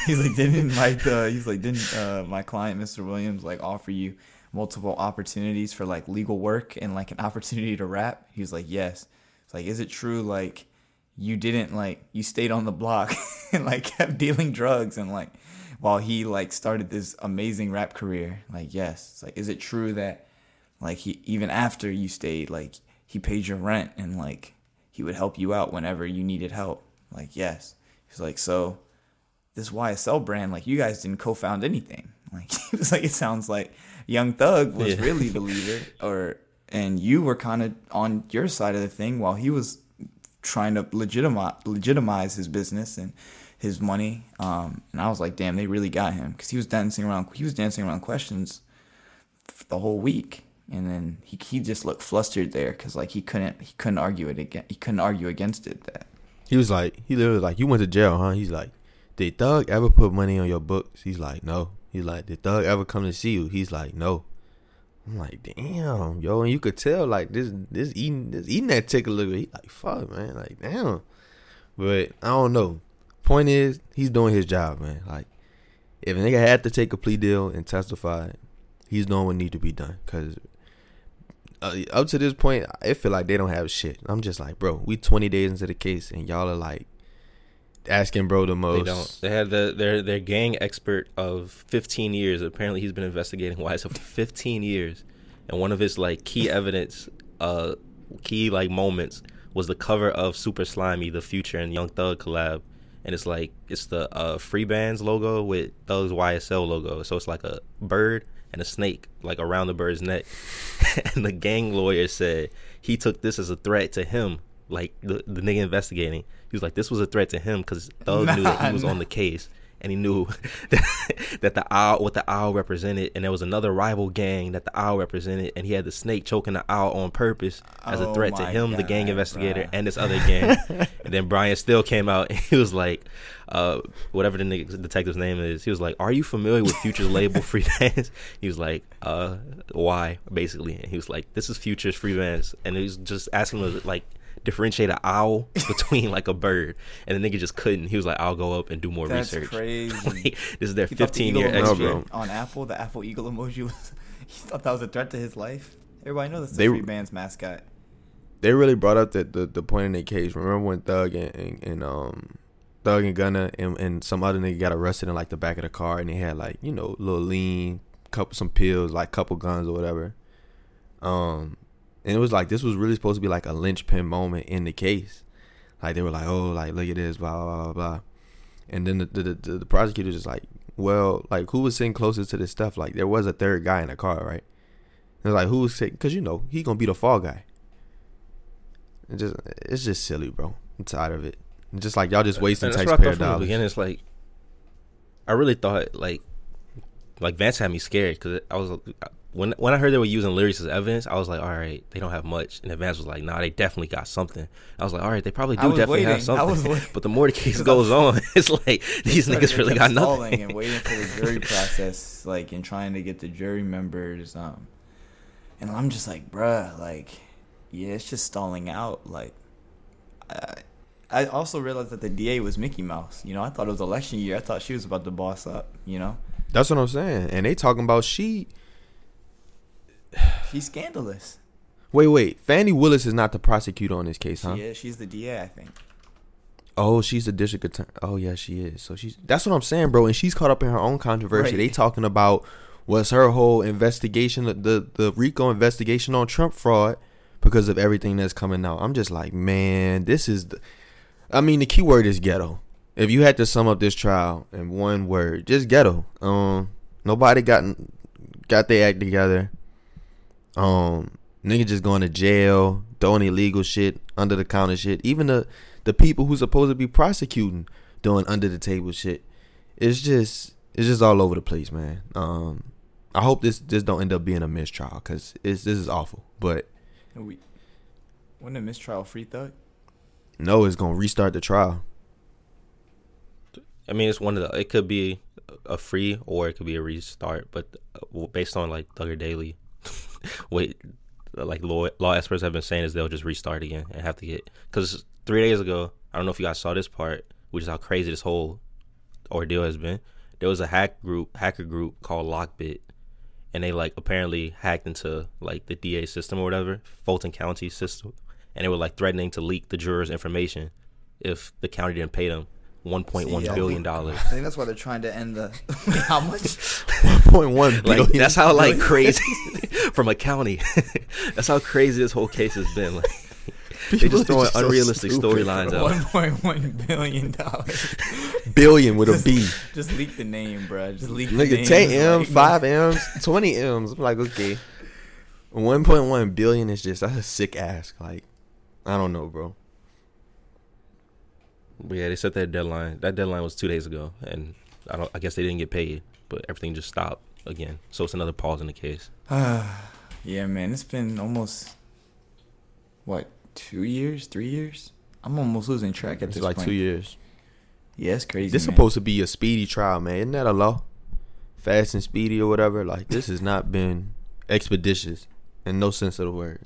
he's like, didn't, like, uh, he's like, didn't uh, my client, Mister Williams, like, offer you multiple opportunities for, like, legal work and, like, an opportunity to rap? He was like, yes. It's like, is it true, like, you didn't, like, you stayed on the block and, like, kept dealing drugs and, like, while he, like, started this amazing rap career? Like, yes. It's like, is it true that, like, he even after you stayed, like, he paid your rent and, like, he would help you out whenever you needed help? Like, yes. He's like, so this Y S L brand, like, you guys didn't co-found anything. Like, he was like, it sounds like Young Thug was yeah. really the leader, or, and you were kind of on your side of the thing while he was trying to legitimize legitimize his business and his money, um, and I was like, damn, they really got him, because he was dancing around. He was dancing around questions for the whole week, and then he he just looked flustered there, because like he couldn't he couldn't argue it again. He couldn't argue against it. That he was like, he literally like, you went to jail, huh? He's like, did Thug ever put money on your books? He's like, no. He's like, did Thug ever come to see you? He's like, no. I'm like, damn, yo, and you could tell, like, this this eating this eating that tick a little bit. He like, fuck, man, like, damn. But I don't know. Point is, he's doing his job, man. Like, if a nigga had to take a plea deal and testify, he's doing what needs to be done. Because uh, up to this point, I feel like they don't have shit. I'm just like, bro, we twenty days into the case, and y'all are, like, asking bro the most. They don't. They had the, their their gang expert of fifteen years. Apparently, he's been investigating Y S L for fifteen years, and one of his like key evidence, uh, key like moments was the cover of Super Slimy, the Future and Young Thug collab, and it's like it's the uh, Free Bands logo with Thug's Y S L logo. So it's like a bird and a snake like around the bird's neck, and the gang lawyer said he took this as a threat to him. Like, the, the nigga investigating, he was like, this was a threat to him because Thug nah, knew that he was nah. on the case, and he knew that, that the owl, what the owl represented, and there was another rival gang that the owl represented, and he had the snake choking the owl on purpose as a threat oh to him, God, the gang investigator, bro. And this other gang. And then Brian Steele came out, and he was like, uh, whatever the nigga, detective's name is, he was like, are you familiar with Future's label, Free Vance? He was like, uh, why, basically? And he was like, this is Future's Free Vance. And he was just asking him, like, differentiate an owl between like a bird, and the nigga just couldn't. He was like, I'll go up and do more That's research. That's crazy. Like, this is their fifteen year expert. On Apple, the Apple Eagle emoji was, he thought that was a threat to his life. Everybody knows that's the Free Band's mascot. They really brought up the, the, the point in the case. Remember when Thug and, and, and um Thug and Gunna and, and some other nigga got arrested in like the back of the car, and they had like, you know, a little lean, couple some pills, like couple guns or whatever. Um And it was like, this was really supposed to be like a linchpin moment in the case. Like, they were like, oh, like, look at this, blah, blah, blah, blah. And then the the, the, the prosecutor was just like, well, like, who was sitting closest to this stuff? Like, there was a third guy in the car, right? And like, who was sitting? Because, you know, he going to be the fall guy. It just, it's just silly, bro. I'm tired of it. It's just like, y'all just wasting taxpayer dollars. Again, it's like, I really thought, like, like Vance had me scared because I was, when when I heard they were using lyrics as evidence, I was like, all right, they don't have much. And Vance was like, nah, they definitely got something. I was like, all right, they probably do definitely waiting. have something. But the more the case goes on, it's like, these niggas really got nothing. And waiting for the jury process, like, and trying to get the jury members. Um, and I'm just like, bruh, like, yeah, it's just stalling out. Like, I, I also realized that the D A was Mickey Mouse. You know, I thought it was election year. I thought she was about to boss up, you know? That's what I'm saying. And they talking about she... she's scandalous. Wait, wait. Fannie Willis is not the prosecutor on this case, huh? Yeah, she she's the D A, I think. Oh, she's the district attorney. Oh, yeah, she is. So she's. That's what I'm saying, bro. And she's caught up in her own controversy. Right. They talking about what's her whole investigation, the the RICO investigation on Trump fraud because of everything that's coming out. I'm just like, man, this is. The, I mean, the key word is ghetto. If you had to sum up this trial in one word, just ghetto. Um, nobody got got their act together. Um, nigga just going to jail, doing illegal shit, under the counter shit. Even the the people who supposed to be prosecuting doing under the table shit. It's just it's just all over the place, man. Um, I hope this this don't end up being a mistrial because it's this is awful. But we wasn't a mistrial free thug. No, it's gonna restart the trial. I mean, it's one of the. It could be a free or it could be a restart, but based on like Thugger Daily. Wait, like law, law experts have been saying is they'll just restart again and have to get because three days ago, I don't know if you guys saw this part, which is how crazy this whole ordeal has been. There was a hack group, hacker group called Lockbit, and they like apparently hacked into like the D A system or whatever, Fulton County system, and they were like threatening to leak the jurors' information if the county didn't pay them one point one billion dollars. I think that's why they're trying to end the how much one point one billion. Like, that's how like crazy from a county. That's how crazy this whole case has been. Like, they just throwing just unrealistic so storylines out. one point one billion dollars. Billion with just, a B. Just leak the name, bro. Just leak Look the name. Nigga, ten M's, five M's, twenty M's. I'm like, okay. one point one billion is just that's a sick ass. Like, I don't know, bro. But yeah, they set that deadline. That deadline was two days ago, and I don't. I guess they didn't get paid, but everything just stopped again. So it's another pause in the case. Yeah, man, it's been almost what two years, three years. I'm almost losing track at it's this like point. Like two years. Yeah, it's crazy. This is supposed to be a speedy trial, man. Isn't that a law? Fast and speedy or whatever. Like this has not been expeditious in no sense of the word.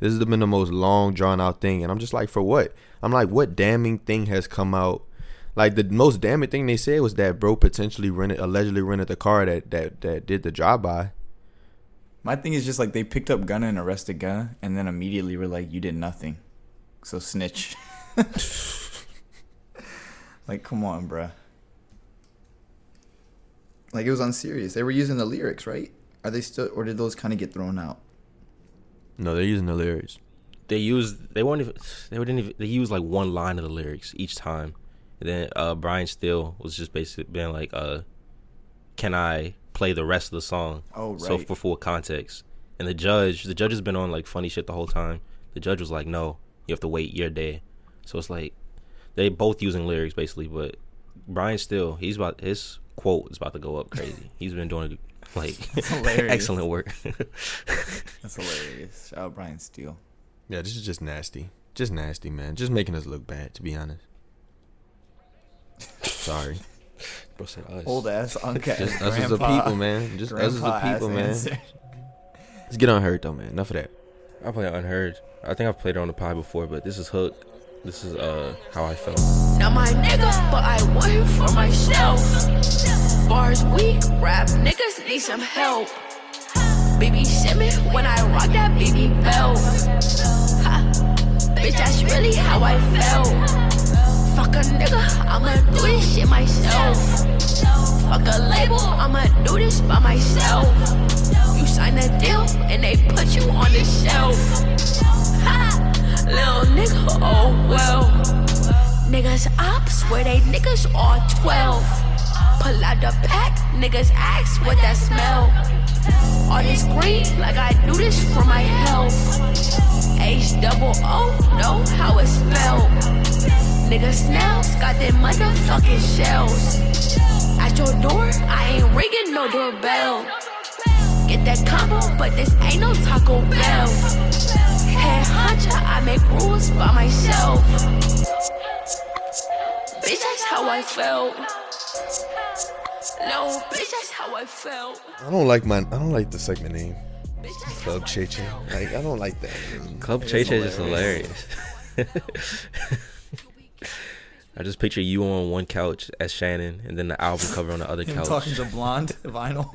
This has been the most long, drawn-out thing. And I'm just like, for what? I'm like, what damning thing has come out? Like, the most damning thing they said was that bro potentially rented, allegedly rented the car that that, that did the drive-by. My thing is just, like, they picked up Gunna and arrested Gunna, and then immediately were like, you did nothing. So snitch. Like, come on, bro. Like, it was unserious. They were using the lyrics, right? Are they still, or did those kind of get thrown out? No, they're using the lyrics. They used they weren't even they didn't even they used like one line of the lyrics each time. And then uh, Brian Steele was just basically being like, uh, "Can I play the rest of the song?" Oh, right. So for full context, and the judge the judge has been on like funny shit the whole time. The judge was like, "No, you have to wait your day." So it's like they both using lyrics basically, but Brian Steele he's about his quote is about to go up crazy. He's been doing. Like, excellent work. That's hilarious. Shout out Brian Steele. Yeah, this is just nasty. Just nasty, man. Just making us look bad, to be honest. Sorry. Bro said us. Old ass, uncut. Just us as a people, man. Just us as a people, man. Let's get Unheard, though, man. Enough of that. I play Unheard. I think I've played it on the pod before, but this is Hook. This is uh how I felt. Not my nigga, but I want him for myself. Bars weak, rap niggas need some help. Baby shimmy when I rock that baby bell. Ha, bitch, that's really how I felt. Fuck a nigga, I'ma do this shit myself. Fuck a label, I'ma do this by myself. You sign a deal and they put you on the shelf. Ha, little nigga, oh well. niggas up, swear they niggas are twelve. Pull out the pack, niggas ask what that smell. All this green, like I do this for my health. H double O, know how it's spelled. Niggas snails got their motherfucking shells. At your door, I ain't ringing no doorbell. Get that combo, but this ain't no Taco Bell. Head honcho, I make rules by myself. Bitch, that's how I felt. No, bitch, that's how I felt. I don't like my, I don't like the segment name. Club Cheche. Like, I don't like that. Club Cheche is hilarious. I just picture you on one couch as Shannon, and then the album cover on the other Him couch. Talking to Blonde vinyl.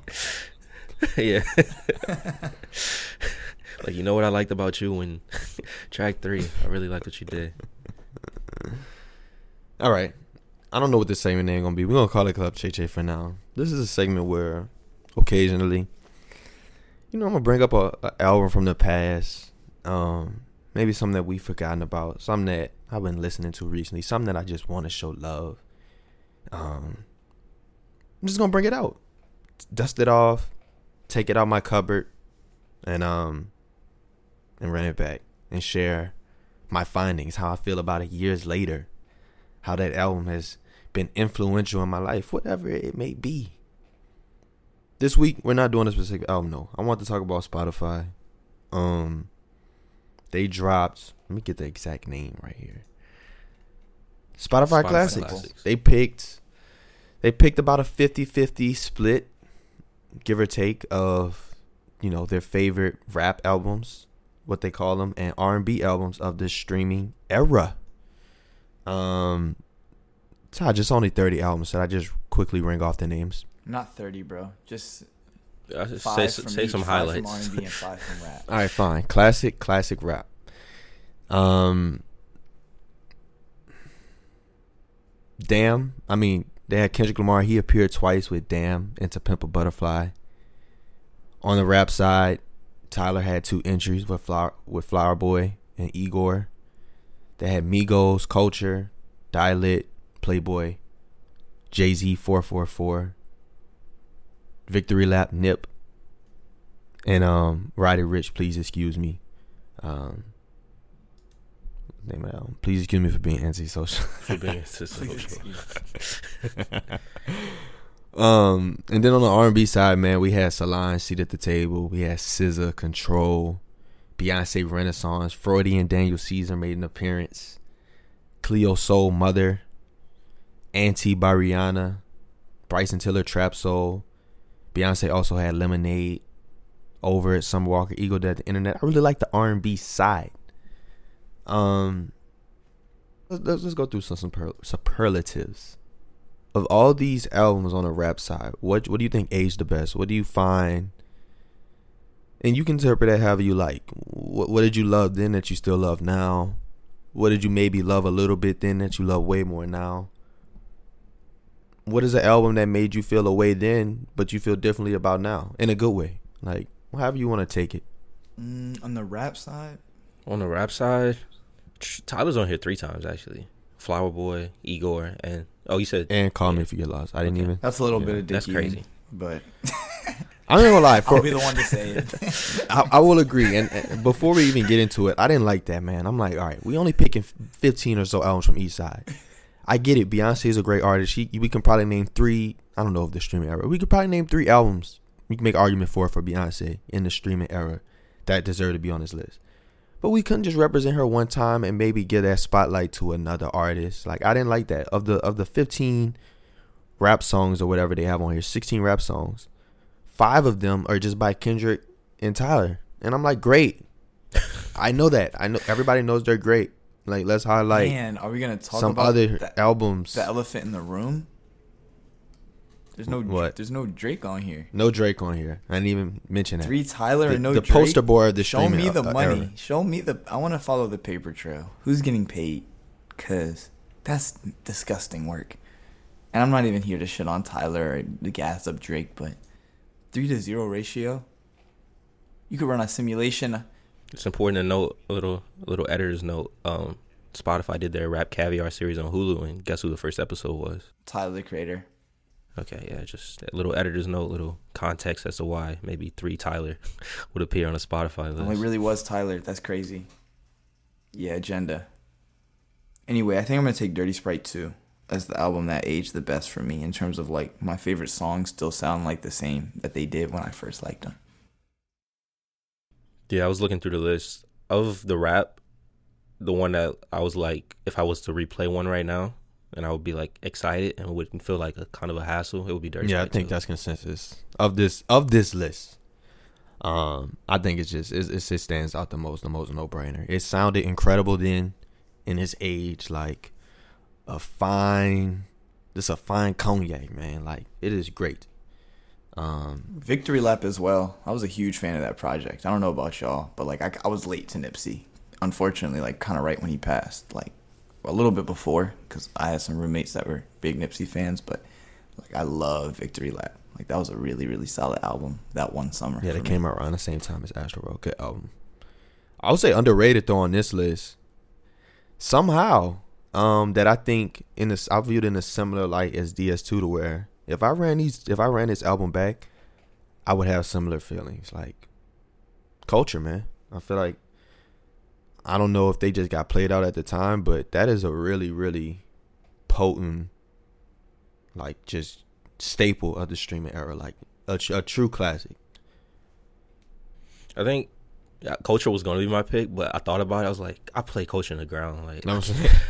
Yeah. Like, you know what I liked about you when track three, I really liked what you did. All right. I don't know what this segment name gonna be. We're gonna call it Club Cheche for now. This is a segment where occasionally, you know, I'm gonna bring up a, a album from the past. Um, maybe something that we've forgotten about, something that I've been listening to recently, something that I just want to show love. Um, I'm just gonna bring it out, dust it off, take it out my cupboard, and um, and run it back and share my findings, how I feel about it years later, how that album has been influential in my life, whatever it may be. This week, we're not doing a specific album, no. I want to talk about Spotify. Um, they dropped, let me get the exact name right here. Spotify, Spotify Classics. Classics. They picked, they picked about a fifty-fifty split, give or take, of, you know, their favorite rap albums, what they call them, and R and B albums of this streaming era. Um, Todd, just only thirty albums. Should I just quickly ring off the names? Not thirty, bro. Just, just five say, from say each, some five highlights. From R and B and five from rap. All right, fine. Classic, classic rap. Um, Damn. I mean, they had Kendrick Lamar. He appeared twice with Damn and To Pimp a Butterfly. On the rap side, Tyler had two entries with Flower, with Flower Boy and Igor. They had Migos, Culture, Dilit, Playboy, Jay-Z four four four. Victory Lap, Nip, and um, Roddy Rich, Please Excuse Me. Um, name of the album. Please excuse me for being antisocial. For being antisocial. um, and then on the R and B side, man, we had Solange, Seat at the Table. We had S Z A, Control, Beyonce, Renaissance, Freudie and Daniel Caesar made an appearance. Cleo Soul, Mother, Auntie by Rihanna, Bryson Tiller, Trap Soul. Beyonce also had Lemonade, Over It, Summer Walker, Eagle Dead, The Internet. I really like the R and B side. Um, let's, let's go through some super, superlatives. Of all these albums on the rap side, what what do you think aged the best? What do you find? And you can interpret that however you like. What, what did you love then that you still love now? What did you maybe love a little bit then that you love way more now? What is an album that made you feel a way then, but you feel differently about now, in a good way? Like, however you want to take it. Mm, on the rap side? On the rap side, Tyler's on here three times, actually. Flower Boy, Igor, and... Oh, you said... And Call yeah. Me If You Get Lost. I didn't okay. even... That's a little yeah, bit of dick. That's crazy. But... I'm not going to lie. For, I'll be the one to say it. I, I will agree. And, and before we even get into it, I didn't like that, man. I'm like, all right, we only picking fifteen or so albums from each side. I get it. Beyonce is a great artist. She, we can probably name three. I don't know if the streaming era. We could probably name three albums. We can make an argument for for Beyonce in the streaming era that deserve to be on this list. But we couldn't just represent her one time and maybe give that spotlight to another artist. Like, I didn't like that. Of the of the fifteen rap songs or whatever they have on here, sixteen rap songs, five of them are just by Kendrick and Tyler. And I'm like, great. I know that. I know everybody knows they're great. Like, let's highlight. Man, are we gonna talk some about other the, albums? The elephant in the room. There's no what? There's no Drake on here. No Drake on here. I didn't even mention that. Three Tyler the, and no the Drake. The poster board of the show me the uh, money. Era. Show me the. I want to follow the paper trail. Who's getting paid? Cause that's disgusting work. And I'm not even here to shit on Tyler or the gas up Drake, but three to zero ratio. You could run a simulation. It's important to note, a little, little editor's note, um, Spotify did their Rap Caviar series on Hulu, and guess who the first episode was? Tyler the Creator. Okay, yeah, just a little editor's note, little context as to why maybe three Tyler would appear on a Spotify list. Oh, it really was Tyler. That's crazy. Yeah, agenda. Anyway, I think I'm going to take Dirty Sprite two. That's the album that aged the best for me in terms of, like, my favorite songs still sound like the same that they did when I first liked them. Yeah, I was looking through the list. Of the rap, the one that I was like, if I was to replay one right now, and I would be, like, excited and wouldn't feel like a kind of a hassle, it would be Dirty yeah, Sprite. Yeah, I think too. That's consensus. Of this of this list, um, I think it's just, it, it just stands out the most, the most no-brainer. It sounded incredible then, in its age, like, a fine, this a fine cognac, man. Like, it is great. Um, Victory Lap as well. I was a huge fan of that project. I don't know about y'all, but like I, I was late to Nipsey, unfortunately, like kind of right when he passed, like a little bit before, because I had some roommates that were big Nipsey fans. But like I love Victory Lap. Like that was a really, really solid album that one summer. Yeah, that came out around the same time as Astro World. Good album. I would say underrated though on this list. Somehow. Um, that I think in this, I viewed in a similar light as D S two, to where if I ran these, if I ran this album back, I would have similar feelings. Like Culture, man. I feel like I don't know if they just got played out at the time, but that is a really, really potent, like just staple of the streaming era, like a, a true classic. I think. Culture was going to be my pick, but I thought about it. I was like, I play Culture in the ground. Like, no,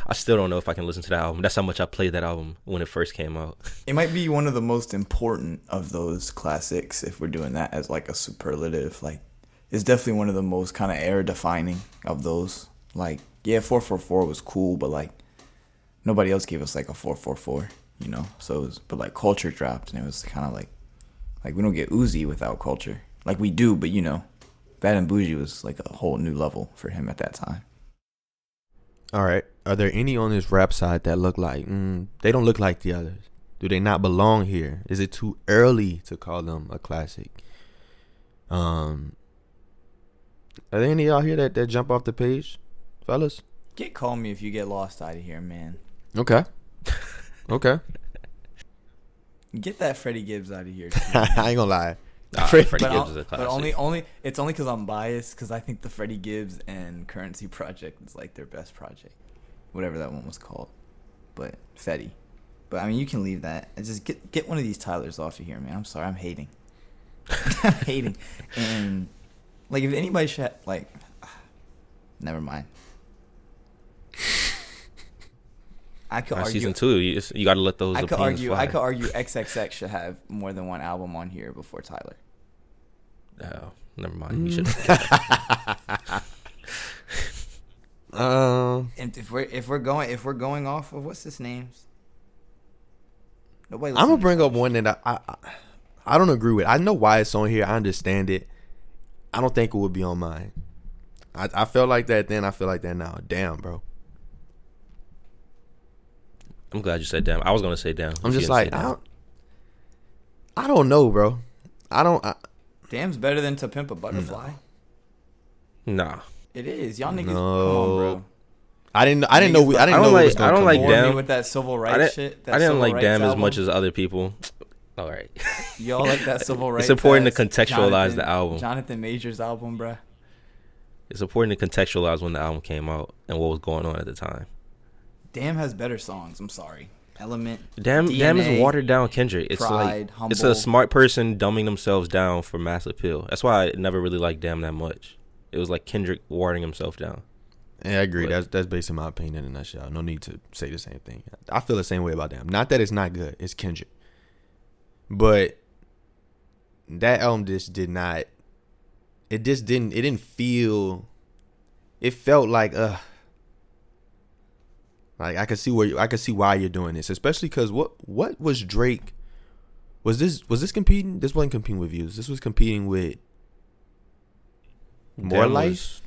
I still don't know if I can listen to that album. That's how much I played that album when it first came out. It might be one of the most important of those classics, if we're doing that as like a superlative. Like, it's definitely one of the most kind of era-defining of those. Like, yeah, four four four was cool, but like nobody else gave us like a four four four, you know. So, it was, but like Culture dropped, and it was kind of like, like we don't get Uzi without Culture. Like we do, but you know. Bad and Bougie was like a whole new level for him at that time. All right. Are there any on this rap side that look like, mm, they don't look like the others? Do they not belong here? Is it too early to call them a classic? Um, Are there any out here that, that jump off the page, fellas? Get Call Me If You Get Lost out of here, man. Okay. Okay. Get that Freddie Gibbs out of here. Too, I ain't gonna lie. Nah, Freddie but Gibbs is a classic. But only, only, it's only because I'm biased, because I think the Freddie Gibbs and Currency project is like their best project, whatever that one was called. But Fetty. But I mean, you can leave that. Just get get one of these Tylers off of here, man. I'm sorry, I'm hating. I'm hating. And like, if anybody should, like, never mind. I could argue season two. You, you got to let those. I could argue. Fly. I could argue. X X X should have more than one album on here before Tyler. Oh, never mind. Mm. You should. um. And if we're if we're going if we're going off of what's his names. Nobody. I'm gonna bring up one that I, I I don't agree with. I know why it's on here. I understand it. I don't think it would be on mine. I I felt like that then. I feel like that now. Damn, bro. I'm glad you said damn. I was going to say damn. I'm just like, I don't, I don't know, bro. I don't. I, Damn's better than To Pimp a Butterfly. No. Nah. It is. Y'all niggas. No. Come on, bro. I didn't I didn't know we, I didn't know like, was I don't like damn. With that civil rights shit. That I didn't like damn album. As much as other people. All right. Y'all like that civil rights. It's important to contextualize Jonathan, the album. Jonathan Majors album, bro. It's important to contextualize when the album came out and what was going on at the time. Damn has better songs. I'm sorry. Element. Damn, D N A, Damn is watered down Kendrick. It's pride, like humble. It's a smart person dumbing themselves down for mass appeal. That's why I never really liked Damn that much. It was like Kendrick watering himself down. Yeah, I agree. But, that's that's based on my opinion in a nutshell. No need to say the same thing. I feel the same way about Damn. Not that it's not good. It's Kendrick. But that album just did not. It just didn't. It didn't feel. It felt like uh. Like I can see where you, I can see why you're doing this, especially because what what was Drake? Was this was this competing? This wasn't competing with Views. This was competing with More Damn Life.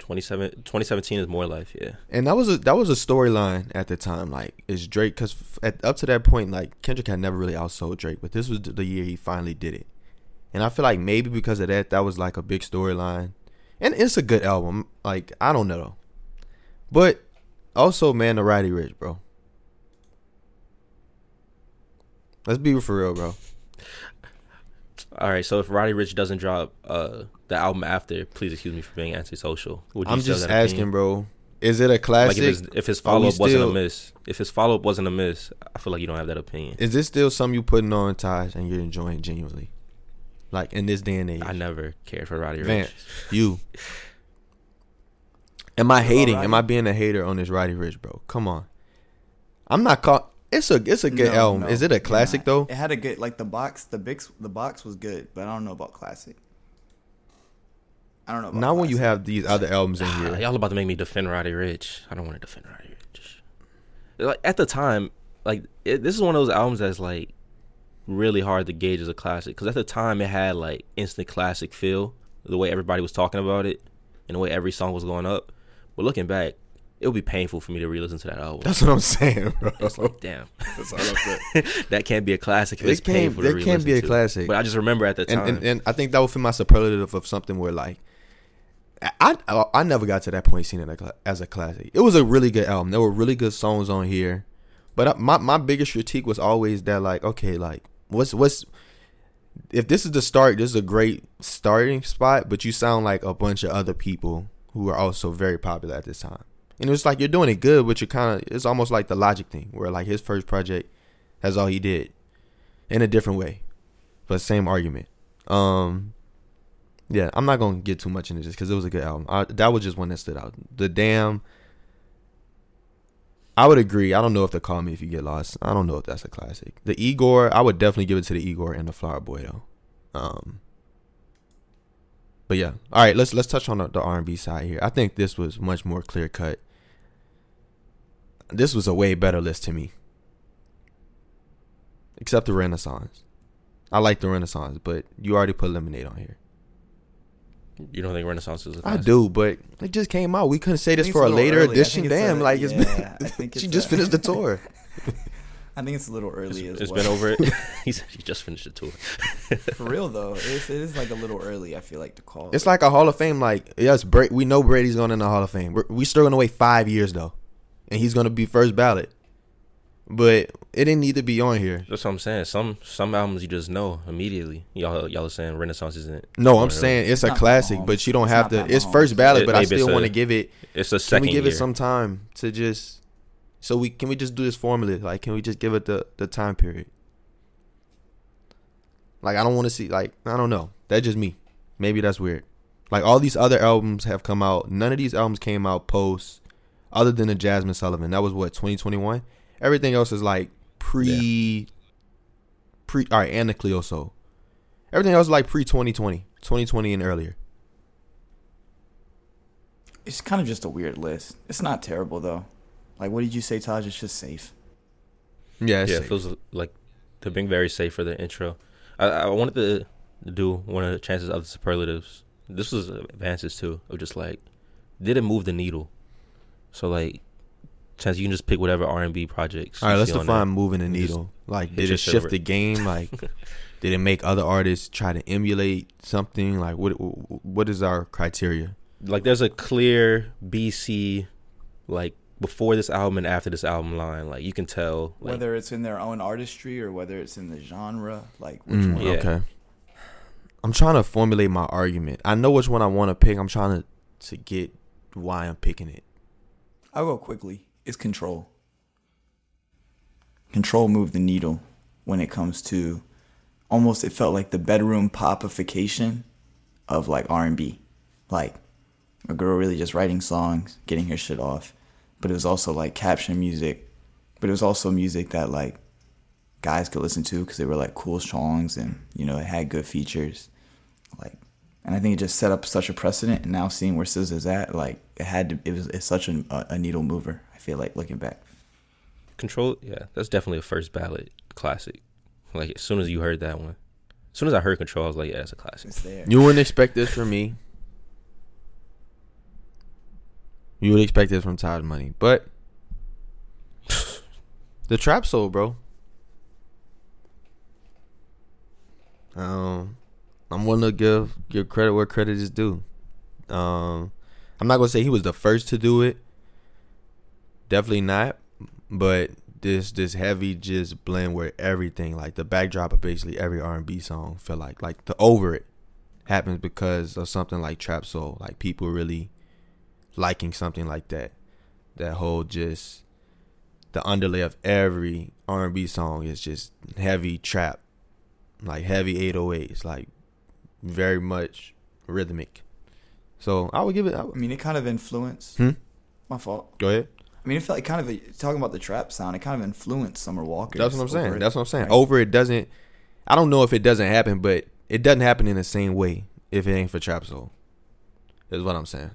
twenty seventeen is More Life, yeah. And that was a that was a storyline at the time. Like is Drake because up to that point, like Kendrick had never really outsold Drake, but this was the year he finally did it. And I feel like maybe because of that, that was like a big storyline, and it's a good album. Like I don't know, but. Also, man, the Roddy Rich, bro. Let's be for real, bro. All right, so if Roddy Rich doesn't drop uh, the album after, please excuse me for being antisocial. Would you I'm just asking, opinion? Bro. Is it a classic? Like if, his, if his follow-up still... wasn't a miss. If his follow-up wasn't a miss, I feel like you don't have that opinion. Is this still something you putting on, Taj, and you're enjoying genuinely? Like, in this day and age. I never cared for Roddy Rich. Vance, you. Am I hating? Am I being a hater on this Roddy Rich, bro? Come on. I'm not caught. It's a it's a good no, album. No, is it a classic though? It had a good like the box the big the box was good, but I don't know about classic. I don't know. About Not classic. When you have these other albums in here. Y'all about to make me defend Roddy Rich. I don't want to defend Roddy Rich. Like at the time, like it, this is one of those albums that's like really hard to gauge as a classic because at the time it had like instant classic feel, the way everybody was talking about it and the way every song was going up. But looking back, it would be painful for me to re-listen to that album. That's what I'm saying, bro. It's like, damn. That's all I'm saying. That can't be a classic. It's painful to re-listen to. That can't be a classic. But I just remember at the time. And, and, and I think that would fit my superlative of something where, like, I I, I never got to that point seeing it as a classic. It was a really good album. There were really good songs on here. But I, my, my biggest critique was always that, like, okay, like, what's what's if this is the start, this is a great starting spot, but you sound like a bunch of other people who are also very popular at this time. And it's like you're doing it good, but you're kind of, it's almost like the Logic thing where like his first project, that's all he did in a different way, but same argument. Um, yeah, I'm not going to get too much into this because it was a good album. I, that was just one that stood out. The damn, I would agree. I don't know if they Call Me If You Get Lost. I don't know if that's a classic. The Igor, I would definitely give it to the Igor and the Flower Boy though. Um, but yeah, all right, let's, let's touch on the, the R and B side here. I think this was much more clear cut. This was a way better list to me. Except the Renaissance. I like the Renaissance, but you already put Lemonade on here. You don't think Renaissance is a classic? I do, but it just came out. We couldn't say this for a, a later early. edition. Damn, a, like it's yeah, been. I think it's she a, just finished the tour. I think it's a little early it's, as it's well. It's been over it. He said she just finished the tour. For real though, it is, it is like a little early. I feel like to call. It's it. like a Hall of Fame. Like yes, Bra- we know Brady's going in the Hall of Fame. We're, we still going to wait five years though. And he's going to be first ballot. But it didn't need to be on here. That's what I'm saying. Some some albums you just know immediately. Y'all y'all are saying Renaissance isn't. No, I'm saying it's a classic, but you don't have to. It's first ballot, but I still want to give it. It's a second year. Can we give it some time to just. So we can we just do this formula? Like, can we just give it the, the time period? Like, I don't want to see. Like, I don't know. That's just me. Maybe that's weird. Like, all these other albums have come out. None of these albums came out post. Other than the Jasmine Sullivan, that was what twenty twenty-one. Everything else is like pre, yeah. pre. All right, and the Cleo Soul. Everything else is like pre twenty twenty, twenty twenty and earlier. It's kind of just a weird list. It's not terrible though. Like, what did you say, Taj? It's just safe. Yeah, it's yeah. Safe. It feels like they're being very safe for the intro. I, I wanted to do one of the chances of the superlatives. This was Vance's too. Of just like, did it move the needle? So, like, Chance, you can just pick whatever R and B projects. All right, let's define moving the needle. Like, did it shift the game? Like, did it make other artists try to emulate something? Like, what what is our criteria? Like, there's a clear B C, like, before this album and after this album line. Like, you can tell. Like, whether it's in their own artistry or whether it's in the genre. Like, which mm, one? Yeah. Okay. I'm trying to formulate my argument. I know which one I want to pick. I'm trying to, to get why I'm picking it. I'll go quickly. It's Control. Control moved the needle when it comes to almost, it felt like the bedroom popification of like R and B. Like a girl really just writing songs, getting her shit off. But it was also like caption music. But it was also music that like guys could listen to because they were like cool songs and, you know, it had good features. Like, and I think it just set up such a precedent. And now seeing where S Z A is at, like it had to, it was it's such an, a, a needle mover. I feel like looking back, Control, yeah, that's definitely a first ballot classic. Like as soon as you heard that one, as soon as I heard Control, I was like, yeah, it's a classic. It's there. You wouldn't expect this from me. You would expect this from Todd Money, but the Trap Soul, bro. Um. I'm willing to give, give credit where credit is due. Um, I'm not going to say he was the first to do it, Definitely not. But this this heavy just blend where everything, like the backdrop of basically every R and B song, feel like like the over it happens because of something like Trap Soul, like people really liking something like that. That whole just the underlay of every R and B song is just heavy trap, like heavy eight oh eights, like very much rhythmic. So I would give it. I, would. I mean, it kind of influenced. Hmm? My fault. Go ahead. I mean, it felt like kind of a, talking about the trap sound. It kind of influenced Summer Walker. That's what I'm saying. It. That's what I'm saying. Right. Over it doesn't. I don't know if it doesn't happen, but it doesn't happen in the same way if it ain't for Trap Soul. Is what I'm saying.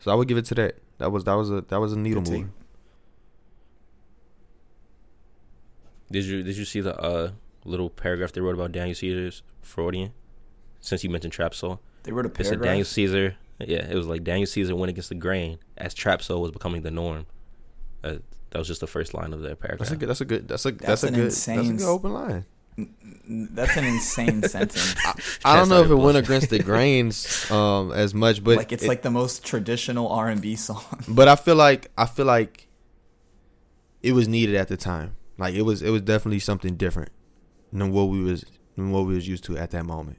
So I would give it to that. That was that was a that was a needle move. Did you did you see the uh, little paragraph they wrote about Daniel Caesar's Freudian? Since you mentioned Trap Soul, they wrote a paragraph. It said Daniel Caesar. Yeah, it was like Daniel Caesar went against the grain as Trap Soul was becoming the norm. Uh, that was just the first line of that paragraph. That's a good. That's a good. That's a that's, that's a good. Insane, that's a good open line. That's an insane sentence. I, I don't know if it bullshit. Went against the grains um, as much, but like it's it, like the most traditional R and B song. But I feel like I feel like it was needed at the time. Like it was it was definitely something different than what we was than what we was used to at that moment.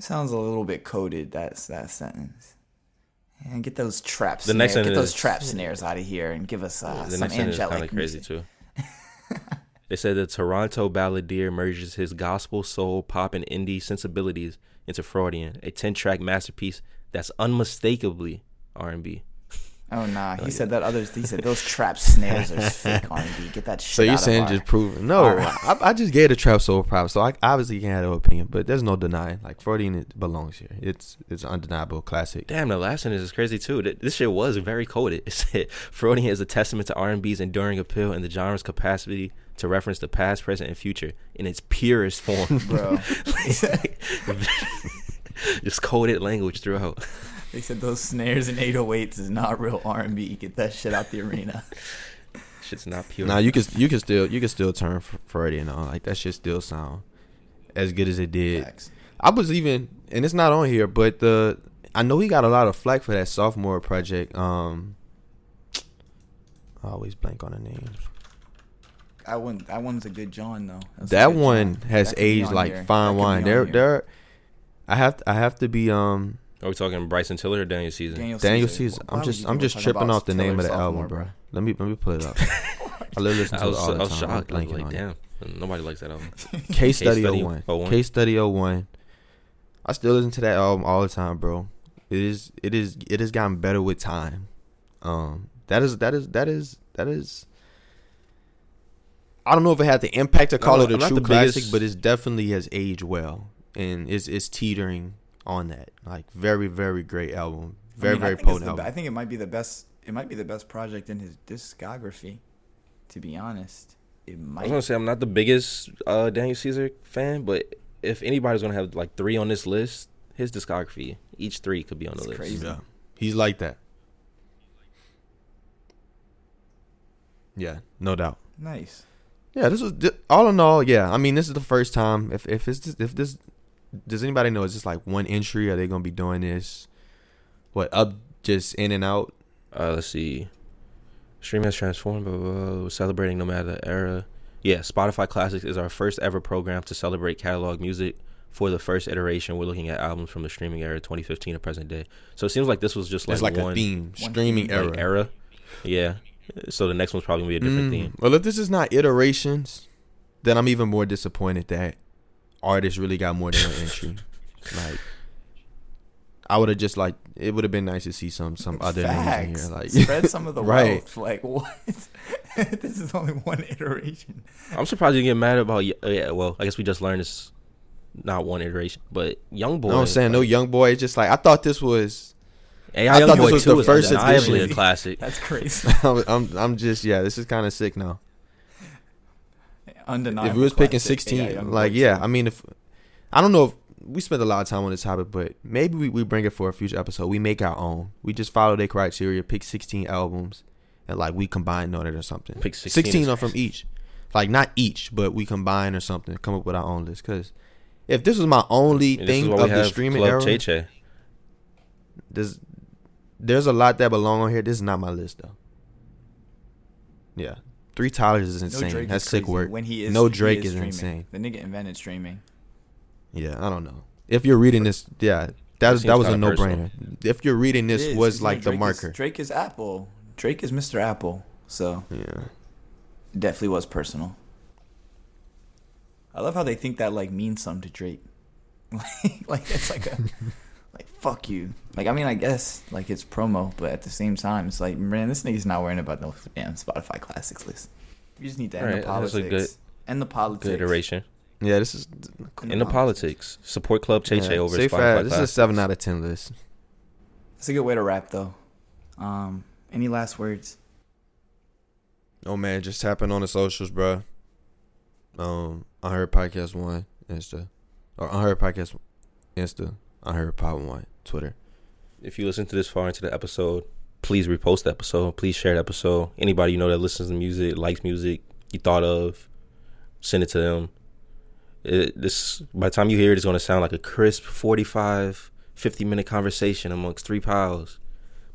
Sounds a little bit coded. That's that sentence. And get those traps. The next get those is, trap snares out of here and give us uh, the some next angelic. Crazy too. They said the Toronto balladeer merges his gospel, soul, pop, and indie sensibilities into Freudian, a ten-track masterpiece that's unmistakably R and B. Oh nah, he said that others. He said those trap snares are fake R and B. Get that shit. So you saying just proving? No, I, I just gave the Trap Soul props. So I obviously can't have an opinion, but there's no denying. Like Freudian, it belongs here. It's it's undeniable classic. Damn, the last sentence is crazy too. This shit was very coded. It said Freudian is a testament to R and B's enduring appeal and the genre's capacity to reference the past, present, and future in its purest form. Bro, like, just coded language throughout. They said those snares and eight oh eights is not real R and B. Get that shit out the arena. Shit's not pure. Nah, you can you can still you can still turn Freudian on. Like that shit still sound as good as it did. Facts. I was even, and it's not on here, but the I know he got a lot of flack for that sophomore project. Um, I always blank on the names. I wouldn't. That one's a good John though. That's that one John. Has that aged like here. Fine wine. There, there. I have I have to be um. Are we talking Bryson Tiller or Daniel Caesar? Daniel, Daniel Caesar. Caesar. I'm Why just I'm just tripping off the Tiller name of the album, bro. Let me let me pull it up. I live listening to it all the time. I was shocked. I was like, damn, nobody likes that album. Case Study oh one. Case Study oh one. I still listen to that album all the time, bro. It is it is it has gotten better with time. Um, that is that is that is that is. I don't know if it had the impact to call no, it a I'm true classic, biggest. But it definitely has aged well, and it's it's teetering. On that, like very, very great album, very, I mean, very potent. The, album. I think it might be the best. It might be the best project in his discography. To be honest, it might. I was gonna say I'm not the biggest uh, Daniel Caesar fan, but if anybody's gonna have like three on this list, his discography, each three could be on That's the crazy. List. Yeah, he's like that. Yeah, no doubt. Nice. Yeah, this was all in all. Yeah, I mean, this is the first time. If if it's if this. Does anybody know? Is this like one entry? Are they gonna be doing this? What up? Just in and out. Uh, let's see. Stream has transformed. Blah, blah, blah. We're celebrating no matter the era. Yeah, Spotify Classics is our first ever program to celebrate catalog music. For the first iteration, we're looking at albums from the streaming era, twenty fifteen to present day. So it seems like this was just like, it's like one, a theme, streaming one, era. Like era. Yeah. So the next one's probably gonna be a different mm. theme. Well, if this is not iterations, then I'm even more disappointed that. Artists really got more than an entry. Like, I would have just like it would have been nice to see some some other names in here. Like, spread some of the right. wealth. Like, what? This is only one iteration. I'm surprised you get mad about. Uh, yeah, well, I guess we just learned it's not one iteration, but Young Boy. You know what I'm saying, like, no Young Boy. It's just like I thought this was. Hey, I, I thought this was the first edition. A classic. That's crazy. I'm, I'm I'm just yeah. This is kind of sick now. Undeniable. If we was classic, picking sixteen, yeah, like yeah, I mean, if I don't know if we spent a lot of time on this topic, but maybe we, we bring it for a future episode. We make our own. We just follow their criteria, pick sixteen albums, and like we combine on it or something. Pick sixteen, sixteen are from each, like not each, but we combine or something. Come up with our own list. Because if this was my only and thing of the streaming era, Che Che. Does There's a lot that belong on here. This is not my list, though. Yeah. Three Tylers is insane. No, that's is sick work. When he is, no Drake he is, is insane. The nigga invented streaming. Yeah, I don't know. If you're reading this, yeah, that, that was a no-brainer. If you're reading this, was like the marker. Is, Drake is Apple. Drake is Mister Apple. So yeah, it definitely was personal. I love how they think that like means something to Drake. like, like it's like a like fuck you. Like I mean, I guess like it's promo, but at the same time, it's like man, this nigga's not worrying about no damn Spotify Classics list. You just need to end right, the politics good, and the politics. Good iteration. Yeah, this is cool. In the politics. Support Club Che Che yeah, over Spotify Classics. This is a seven out of ten list. It's a good way to wrap though. Um, any last words? Oh man, just tapping on the socials, bro. Um, Unheard Podcast One Insta, or Unheard Podcast Insta, Unheard Pod One Twitter. If you listen to this far into the episode, please repost the episode. Please share the episode. Anybody you know that listens to music, likes music, you thought of, send it to them. It, this by the time you hear it, it's going to sound like a crisp forty-five, fifty minute conversation amongst three pals.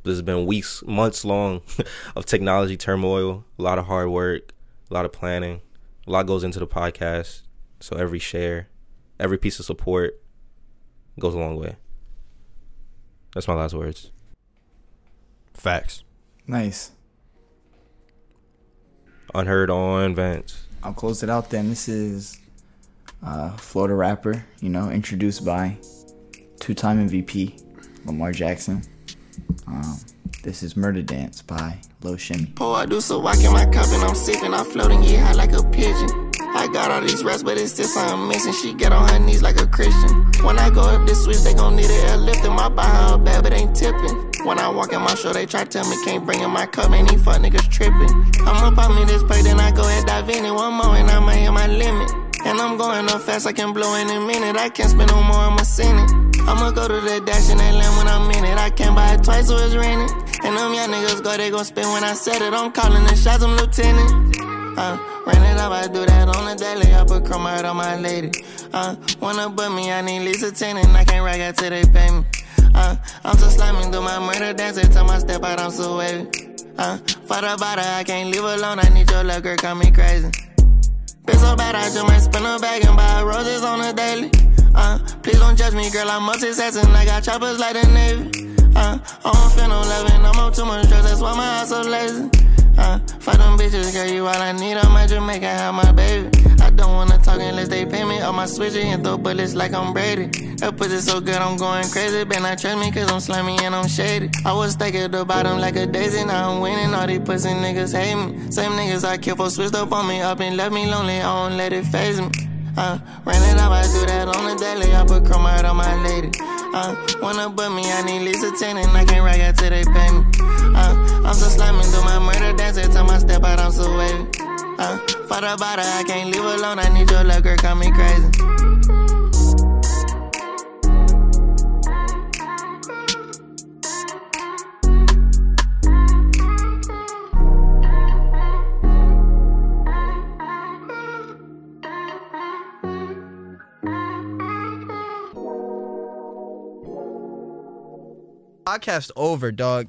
This has been weeks, months long of technology turmoil, a lot of hard work, a lot of planning. A lot goes into the podcast. So every share, every piece of support goes a long way. That's my last words. Facts. Nice. Unheard on Vance. I'll close it out then. This is uh, Florida rapper, you know, introduced by two-time M V P Lamar Jackson. Um, this is Murder Dance by Lil Shimmy. Pour I do so I get my cup and I'm sipping. I'm floating, yeah, high like a pigeon. I got all these rats, but it's still something missing. She get on her knees like a Christian. When I go up this switch, they gon' need an airlift. And my buy her a bag, but ain't tipping. When I walk in my show, they try to tell me can't bring in my cup. Man, these fuck niggas tripping. I'm up on me this plate, then I go and dive in it. One more and I'ma hit my limit. And I'm going up fast, I can blow in a minute. I can't spend no more, I'ma send it. I'ma go to the dash and they land when I'm in it. I can't buy it twice, so it's rented. And them young niggas go, they gon' spend when I said it. I'm calling the shots, I'm lieutenant. Uh, ran it up, I do that on the daily. I put crumb right on my lady. Uh, wanna put me, I need Lisa tenant. I can't rock out till they pay me. Uh, I'm so slimy, do my murder dance. Every time I step out, I'm so wavy. Uh, for the bottle, I can't leave alone. I need your love, girl, call me crazy. It's so bad, I just might spin a bag and buy roses on a daily. Uh, please don't judge me, girl, I'm up to assassin. I got choppers like the Navy. Uh, I don't feel no loving, I'm on too much drugs, that's why my house so lazy. Uh, fuck them bitches, girl, you all I need. I'm at Jamaica, have my baby. I don't wanna talk unless they pay me. All my switching and throw bullets like I'm Brady. That pussy so good, I'm going crazy. Better not trust me, cause I'm slimy and I'm shady. I was stuck at the bottom like a daisy. Now I'm winning, all these pussy niggas hate me. Same niggas I killed for switched up on me. Up and left me lonely, I don't let it faze me. Uh, ran it up, I do that on the daily. I put crumb right on my lady. Uh, wanna put me, I need Lisa tenant. I can't rock out till they pay me. Uh, I'm so slimy, do my murder dance. Every time I step out, I'm so wavy. Uh, for the bottle, I can't leave alone. I need your love, girl, call me crazy. Podcast over, dog.